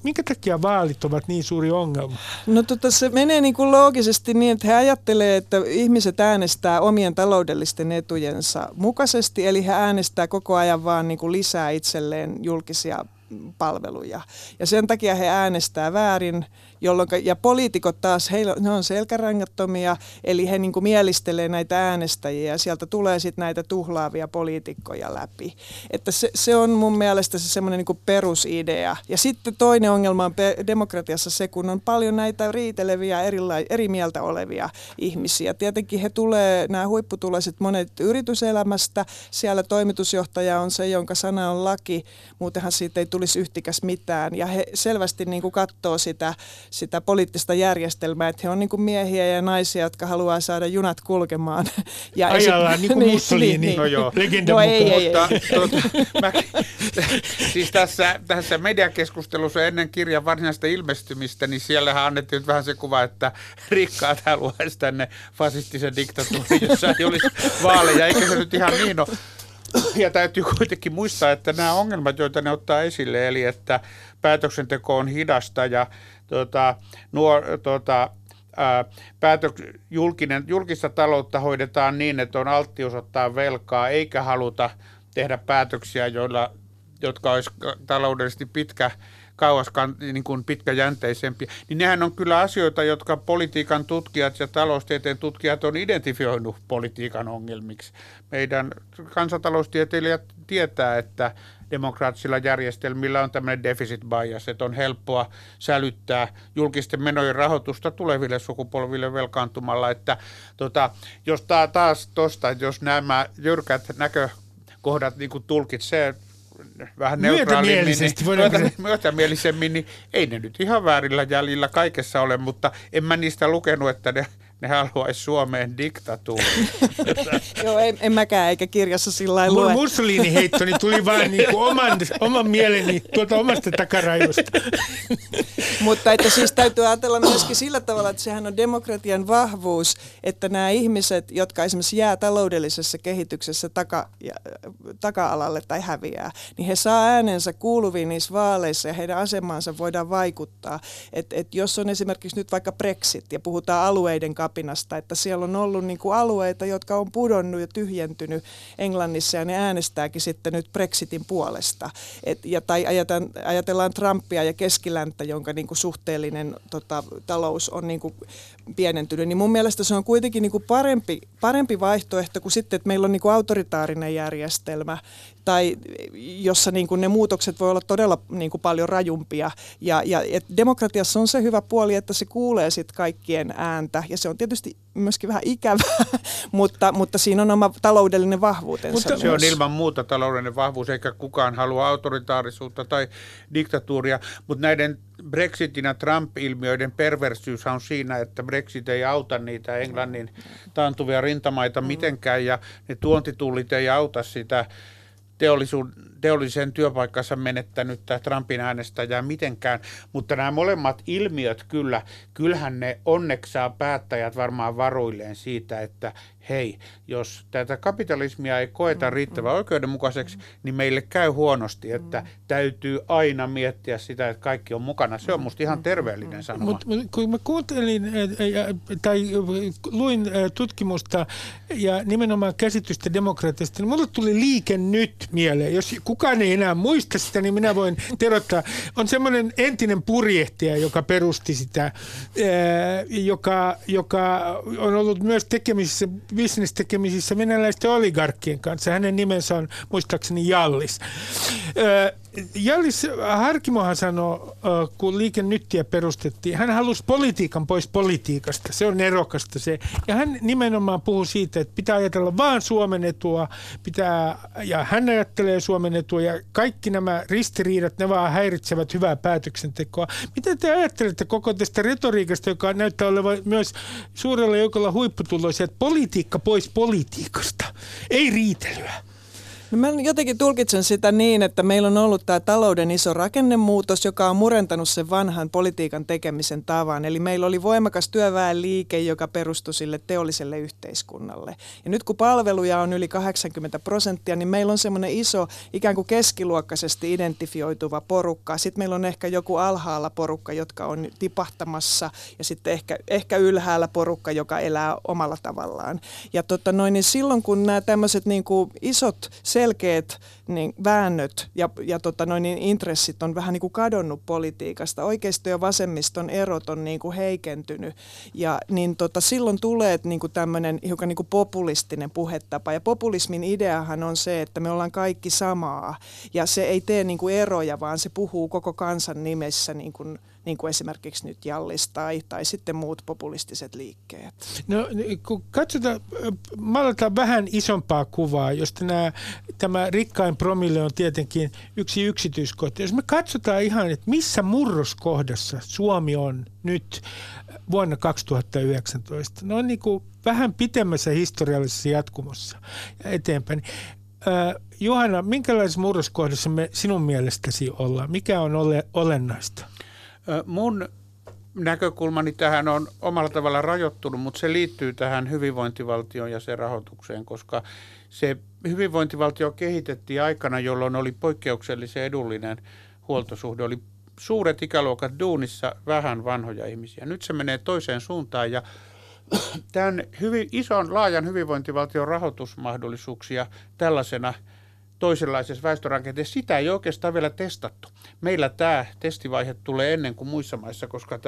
minkä takia vaalit ovat niin suuri ongelma? No se menee niin kuin loogisesti niin, että he ajattelee, että ihmiset äänestää omien taloudellisten etujensa mukaisesti, eli he äänestää koko ajan vaan niin kuin lisää itselleen julkisia palveluja. Ja sen takia he äänestää väärin, jolloin, ja poliitikot taas, ne on selkärangattomia, eli he niin kuin mielistelee näitä äänestäjiä ja sieltä tulee sitten näitä tuhlaavia poliitikkoja läpi. Että se on mun mielestä se semmoinen niin kuin perusidea. Ja sitten toinen ongelma on demokratiassa se, kun on paljon näitä riiteleviä, eri mieltä olevia ihmisiä. Tietenkin he tulee, nämä huipputulaiset monet yrityselämästä, siellä toimitusjohtaja on se, jonka sana on laki, muutenhan siitä ei tulisi yhtikäs mitään. Ja he selvästi niin kuin katsoo sitä poliittista järjestelmää, että he on niin kuin miehiä ja naisia, jotka haluaa saada junat kulkemaan. Ja ajallaan, niin kuin Mussolini. Niin. No joo, legenda Siis tässä mediakeskustelussa ennen kirjan varsinaista ilmestymistä, niin siellähän annettiin vähän se kuva, että rikkaat haluaisi tänne fasistisen diktatuurin, jossa ei olisi vaaleja, eikä se nyt ihan niin ole. Ja täytyy kuitenkin muistaa, että nämä ongelmat, joita ne ottaa esille, eli että päätöksenteko on hidasta ja julkista taloutta hoidetaan niin, että on alttius ottaa velkaa, eikä haluta tehdä päätöksiä, jotka olisi taloudellisesti pitkäjänteisempiä. Niin nehän on kyllä asioita, jotka politiikan tutkijat ja taloustieteen tutkijat on identifioinut politiikan ongelmiksi. Meidän kansantaloustieteilijät tietää, että demokraattisilla järjestelmillä on tämmöinen deficit bias, että on helppoa sälyttää julkisten menojen rahoitusta tuleville sukupolville velkaantumalla. Että, jos nämä jyrkät näkökohdat niin kuin tulkitsee vähän myötämielisemmin, niin ei ne nyt ihan väärillä jäljillä kaikessa ole, mutta en mä niistä lukenut, että ne haluaisi Suomeen diktatuurin. Joo, en mäkään, eikä kirjassa sillä lailla lue. Mun Mussolini-heittoni tuli vaan niinku oman mieleni tuolta omasta takarajusta. Mutta että siis täytyy ajatella myöskin sillä tavalla, että sehän on demokratian vahvuus, että nämä ihmiset, jotka esimerkiksi jää taloudellisessa kehityksessä taka-alalle tai häviää, niin he saa äänensä kuuluviin niissä vaaleissa ja heidän asemaansa voidaan vaikuttaa. Et jos on esimerkiksi nyt vaikka Brexit ja puhutaan alueiden kapinasta, että siellä on ollut niin kuin alueita, jotka on pudonnut ja tyhjentynyt Englannissa ja ne äänestääkin sitten nyt Brexitin puolesta. Tai ajatellaan Trumpia ja keskilänttä, jonka niin kuin suhteellinen talous on niin kuin pienentynyt. Niin mun mielestä se on kuitenkin niin kuin parempi vaihtoehto kuin sitten, että meillä on niin kuin autoritaarinen järjestelmä tai jossa niin kuin ne muutokset voi olla todella niin kuin paljon rajumpia. Demokratiassa on se hyvä puoli, että se kuulee sitten kaikkien ääntä ja se on tietysti myöskin vähän ikävää, mutta siinä on oma taloudellinen vahvuutensa. Mutta se on ilman muuta taloudellinen vahvuus, eikä kukaan halua autoritaarisuutta tai diktatuuria, mutta näiden Brexitin ja Trump-ilmiöiden perversyys on siinä, että Brexit ei auta niitä Englannin taantuvia rintamaita mitenkään ja ne tuontitullit ei auta sitä teollisen työpaikkansa menettänyttä Trumpin äänestäjää mitenkään, mutta nämä molemmat ilmiöt kyllähän ne onneksi saa päättäjät varmaan varuilleen siitä, että hei, jos tätä kapitalismia ei koeta riittävän oikeudenmukaiseksi, niin meille käy huonosti, että täytyy aina miettiä sitä, että kaikki on mukana. Se on musta ihan terveellinen sanoma. Mutta kun mä kuuntelin tai luin tutkimusta ja nimenomaan käsitystä demokratiasta, niin mulle tuli Liike Nyt mieleen. Jos kukaan ei enää muista sitä, niin minä voin terottaa. On semmoinen entinen purjehtija, joka perusti sitä, joka on ollut myös tekemisissä business-tekemisissä venäläisten oligarkkien kanssa. Hänen nimensä on muistaakseni Jallis. Jallis Harkimohan sanoi, kun Liike Nyttiä perustettiin, hän halusi politiikan pois politiikasta. Se on nerokasta se. Ja hän nimenomaan puhui siitä, että pitää ajatella vaan Suomen etua. Ja hän ajattelee Suomen etua. Ja kaikki nämä ristiriidat, ne vaan häiritsevät hyvää päätöksentekoa. Mitä te ajattelette koko tästä retoriikasta, joka näyttää olevan myös suurella joukolla huipputuloisia, että politiikka pois politiikasta, ei riitelyä? No mä jotenkin tulkitsen sitä niin, että meillä on ollut tämä talouden iso rakennemuutos, joka on murentanut sen vanhan politiikan tekemisen tavan. Eli meillä oli voimakas työväenliike, joka perustui sille teolliselle yhteiskunnalle. Ja nyt kun palveluja on yli 80%, niin meillä on semmoinen iso, ikään kuin keskiluokkaisesti identifioituva porukka. Sitten meillä on ehkä joku alhaalla porukka, jotka on tipahtamassa, ja sitten ehkä ylhäällä porukka, joka elää omalla tavallaan. Ja niin silloin kun nämä tämmöiset niin kuin isot selkeät niin väännöt ja niin intressit on vähän niin kuin kadonnut politiikasta. Oikeisto ja vasemmiston erot on niin kuin heikentynyt. Ja niin silloin tulee niin kuin tämmöinen hiukan niin kuin populistinen puhetapa. Ja populismin ideahan on se, että me ollaan kaikki samaa. Ja se ei tee niin kuin eroja, vaan se puhuu koko kansan nimessä niin kuin esimerkiksi nyt Jallis tai sitten muut populistiset liikkeet. No kun katsotaan, maalataan vähän isompaa kuvaa, josta tämä rikkain promille on tietenkin yksi yksityiskohta. Jos me katsotaan ihan, että missä murroskohdassa Suomi on nyt vuonna 2019, no on niin kuin vähän pitemmässä historiallisessa jatkumossa ja eteenpäin. Juhana, minkälaisessa murroskohdassa me sinun mielestäsi ollaan? Mikä on olennaista? Mun näkökulmani tähän on omalla tavalla rajoittunut, mutta se liittyy tähän hyvinvointivaltioon ja sen rahoitukseen, koska se hyvinvointivaltio kehitettiin aikana, jolloin oli poikkeuksellisen edullinen huoltosuhde. Oli suuret ikäluokat duunissa, vähän vanhoja ihmisiä. Nyt se menee toiseen suuntaan ja tämän ison laajan hyvinvointivaltion rahoitusmahdollisuuksia tällaisena toisenlaisessa väestörakenteessa, sitä ei oikeastaan vielä testattu. Meillä tämä testivaihe tulee ennen kuin muissa maissa, koska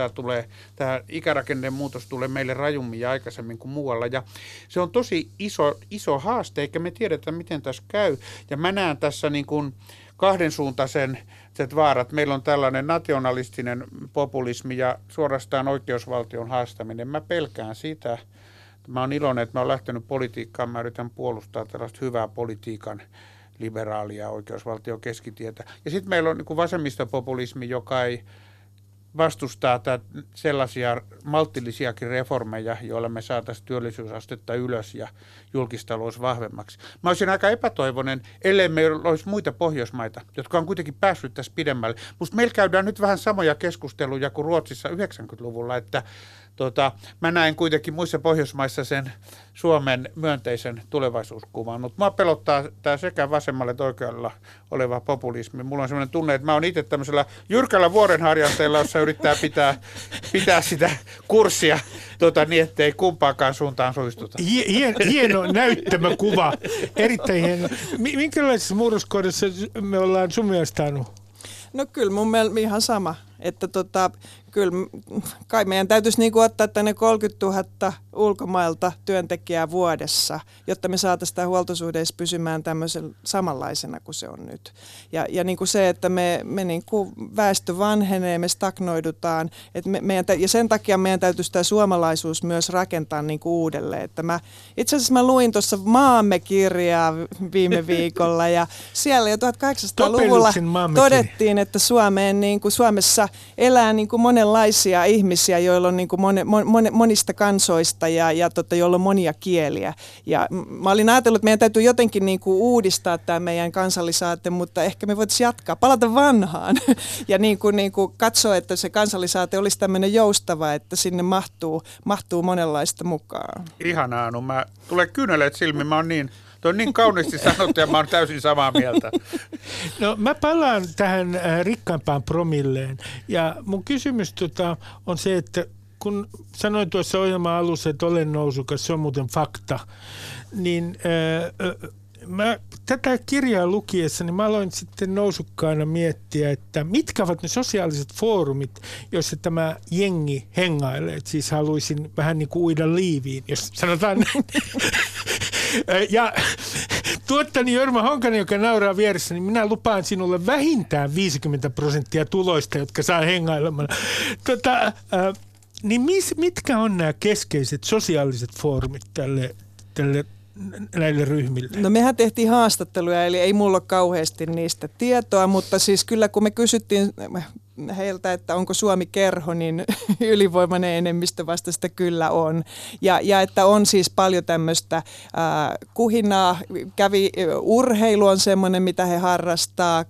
tämä ikärakenteen muutos tulee meille rajummin ja aikaisemmin kuin muualla. Ja se on tosi iso haaste, eikä me tiedetä, miten tässä käy. Ja mä näen tässä niin kuin kahdensuuntaisen vaarat. Meillä on tällainen nationalistinen populismi ja suorastaan oikeusvaltion haastaminen. Mä pelkään sitä. Mä oon iloinen, että mä oon lähtenyt politiikkaan. Mä yritän puolustaa tällaista hyvää politiikan liberaalia oikeusvaltio keskitietä. Ja sitten meillä on niin vasemmistopopulismi, joka ei vastustaa sellaisia maltillisiakin reformeja, joilla me saataisiin työllisyysastetta ylös ja julkistalous vahvemmaksi. Mä olisin aika epätoivoinen, ellei meillä olisi muita Pohjoismaita, jotka on kuitenkin päässyt tässä pidemmälle. Musta meillä käydään nyt vähän samoja keskusteluja kuin Ruotsissa 90-luvulla, että mä näen kuitenkin muissa Pohjoismaissa sen Suomen myönteisen tulevaisuuskuvan, mutta mua pelottaa tämä sekä vasemmalle että oikealla oleva populismi. Mulla on sellainen tunne, että mä oon itse tämmöisellä jyrkällä vuorenharjanteella, jossa yrittää pitää sitä kurssia niin, ettei kumpaakaan suuntaan suistuta. Hieno näyttämökuva, erittäin hieno. Minkälaisessa murroskohdassa me ollaan sun mielestä, Anu? No kyllä mun mielestä ihan sama, että kyllä kai meidän täytyisi niin kuin ottaa tänne 30 000 ulkomailta työntekijää vuodessa, jotta me saataisiin tämä huoltosuhde pysymään tämmöisen samanlaisena kuin se on nyt. Ja niin kuin se, että me niin kuin väestö vanhenee, me stagnoidutaan, että ja sen takia meidän täytyisi tämä suomalaisuus myös rakentaa niin kuin uudelleen. Että itse asiassa mä luin tuossa Maamme-kirjaa viime viikolla ja siellä jo 1800-luvulla todettiin, että Suomessa elää niin kuin monenlaisia ihmisiä, joilla on niin kuin monista kansoista ja joilla on monia kieliä. Ja mä olin ajatellut, että meidän täytyy jotenkin niin kuin uudistaa tämä meidän kansallisaate, mutta ehkä me voitaisiin palata vanhaan ja niin kuin katsoa, että se kansallisaate olisi tämmöinen joustava, että sinne mahtuu monenlaista mukaan. Ihanaa, Anu. Mä tulee kyyneleet silmiin. Mä oon niin... Tuo on niin kauniisti sanottu ja mä oon täysin samaa mieltä. No mä palaan tähän rikkaampaan promilleen ja mun kysymys on se, että kun sanoin tuossa ohjelman alussa, että olen nousukas, se on muuten fakta, niin mä tätä kirjaa lukiessa, niin mä aloin sitten nousukkaana miettiä, että mitkä ovat ne sosiaaliset foorumit, joissa tämä jengi hengailee. Et siis haluaisin vähän niin kuin uida liiviin, jos sanotaan näin. Ja Tuottani Jorma Honkanen, joka nauraa vieressä, niin minä lupaan sinulle vähintään 50% tuloista, jotka saa hengailemalla. Niin mitkä on nämä keskeiset sosiaaliset foorumit tälle näille ryhmille? No mehän tehtiin haastatteluja, eli ei mulla ole kauheasti niistä tietoa, mutta siis kyllä kun me kysyttiin heiltä, että onko Suomi kerho, niin ylivoimainen enemmistö vasta sitä kyllä on. Ja että on siis paljon tämmöistä kuhinaa, urheilu on semmoinen, mitä he harrastaa,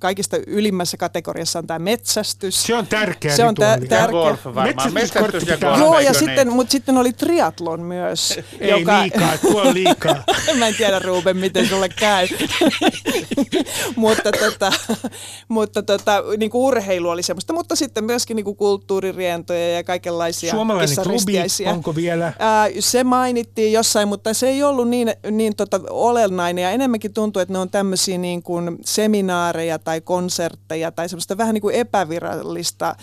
kaikista ylimmässä kategoriassa on tämä metsästys. Se on tärkeä. Se on tärkeä. Metsästyskortti pitää. Joo, ja sitten, mutta sitten oli triatlon myös. Ei joka... liikaa, tuo on liikaa. Mä en tiedä, Ruben, miten sulle käy. mutta niin kuin urheilu oli semmoista, mutta sitten myöskin niin kuin kulttuuririentoja ja kaikenlaisia. Suomalainen klubi, onko vielä? Se mainittiin jossain, mutta se ei ollut niin olennainen ja enemmänkin tuntuu, että ne on tämmöisiä niin kuin seminaareja tai konsertteja tai semmoista vähän niin kuin epävirallista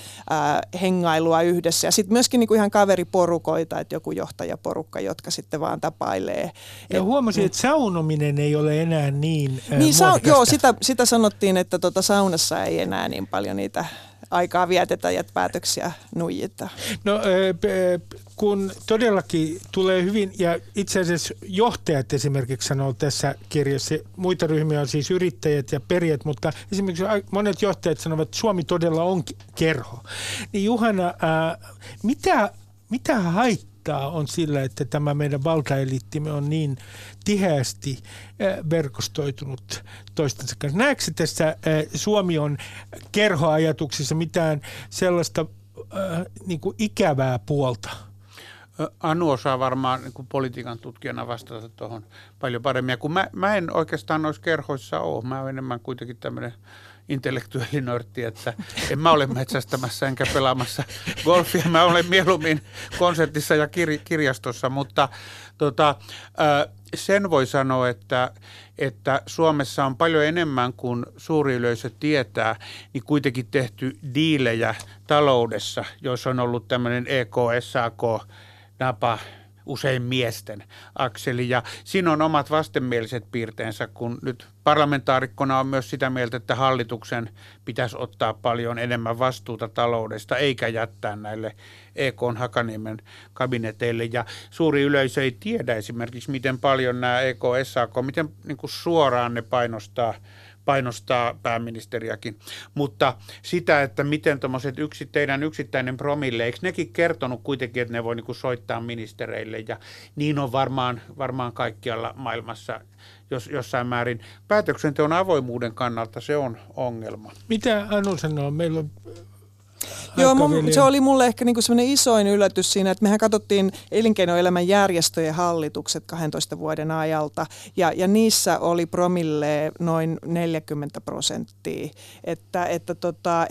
hengailua yhdessä. Ja sitten myöskin niin kuin ihan kaveriporukoita, että joku johtajaporukka, jotka sitten vaan tapailee. Ja huomasin, että saunominen ei ole enää niin muodikasta. Joo, sitä sanottiin, että saunassa ei enää niin paljon niitä aikaa vietetä ja päätöksiä nuijita. No kun todellakin tulee hyvin, ja itse asiassa johtajat esimerkiksi sanoo tässä kirjassa, muita ryhmiä on siis yrittäjät ja perjät, mutta esimerkiksi monet johtajat sanovat, että Suomi todella on kerho. Niin Juhana, mitä haittaa on sillä, että tämä meidän valtaeliittimme on niin tiheästi verkostoitunut toistensa kanssa? Näetkö tässä Suomi on kerhoajatuksissa mitään sellaista niin kuin ikävää puolta? Anu osaa varmaan niin kuin politiikan tutkijana vastata tuohon paljon paremmin. Kun mä en oikeastaan noissa kerhoissa ole. Mä oon enemmän kuitenkin tämmöinen intellektuellinörtti, että en mä ole metsästämässä enkä pelaamassa golfia. Mä olen mieluummin konsertissa ja kirjastossa, mutta sen voi sanoa, että Suomessa on paljon enemmän kuin suuri yleisö tietää, niin kuitenkin tehty diilejä taloudessa, joissa on ollut tämmöinen EK, SAK, napa, usein miesten akseli. Ja siinä on omat vastenmieliset piirteensä, kun nyt parlamentaarikkona on myös sitä mieltä, että hallituksen pitäisi ottaa paljon enemmän vastuuta taloudesta, eikä jättää näille EK:n Hakaniemen kabineteille. Ja suuri yleisö ei tiedä esimerkiksi, miten paljon nämä EK, SAK, miten niin kuin suoraan ne painostaa pääministeriäkin, mutta sitä, että miten tuommoiset teidän yksittäinen promille, eikö nekin kertonut kuitenkin, että ne voi niinku soittaa ministereille ja niin on varmaan kaikkialla maailmassa jossain määrin. Päätöksenteon avoimuuden kannalta se on ongelma. Mitä Anu sanoo? Meillä on... Joo, se oli mulle ehkä niinku semmoinen isoin yllätys siinä, että mehän katsottiin elinkeinoelämän järjestöjen hallitukset 12 vuoden ajalta ja niissä oli promille noin 40%, että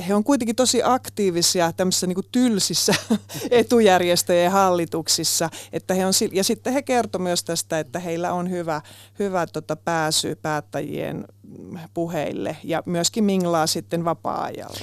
he on kuitenkin tosi aktiivisia tämmöisissä niinku tylsissä etujärjestöjen hallituksissa, että he on, ja sitten he kertoi myös tästä, että heillä on hyvä pääsy päättäjien puheille ja myöskin minglaa sitten vapaa-ajalla.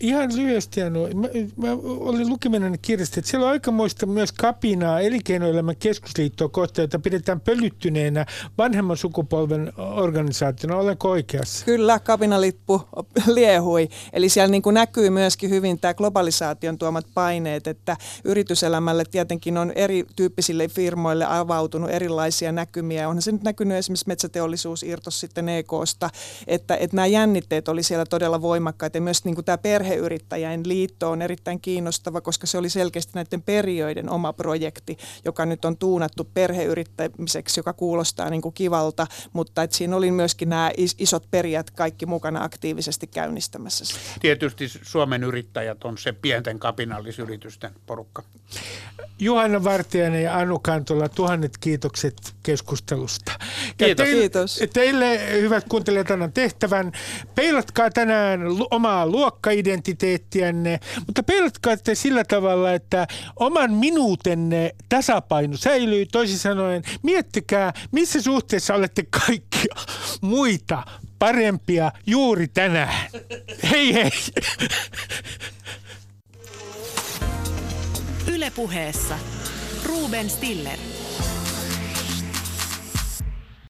Ihan lyhyesti, Anu. Mä olin lukevinani kirjasta, että siellä on aikamoista myös kapinaa elinkeinoelämän keskusliittoa kohtaan, jota pidetään pölyttyneenä vanhemman sukupolven organisaationa. Olenko oikeassa? Kyllä, kapinalippu liehui. Eli siellä niin kuin näkyy myöskin hyvin tämä globalisaation tuomat paineet, että yrityselämälle tietenkin on erityyppisille firmoille avautunut erilaisia näkymiä. Onhan se nyt näkynyt esimerkiksi metsäteollisuus irtos sitten EK:sta. Että nämä jännitteet oli siellä todella voimakkaita ja myös niin kuin tämä perheyrittäjien liitto on erittäin kiinnostava, koska se oli selkeästi näiden perijöiden oma projekti, joka nyt on tuunattu perheyrittämiseksi, joka kuulostaa niin kuin kivalta, mutta että siinä oli myöskin nämä isot perijät kaikki mukana aktiivisesti käynnistämässä sitä. Tietysti Suomen yrittäjät on se pienten kapinallisyritysten porukka. Juhana Vartiainen ja Anu Kantola, 1000 kiitokset keskustelusta. Kiitos. Kiitos. Teille, hyvät kuuntelijat, annan tehtävän. Peilatkaa tänään omaa luokkaidentiteettiänne, mutta peilatkaa te sillä tavalla, että oman minuutenne tasapaino säilyy. Toisin sanoen, miettikää, missä suhteessa olette kaikkia muita parempia juuri tänään. Hei hei! Yle Puheessa Ruben Stiller.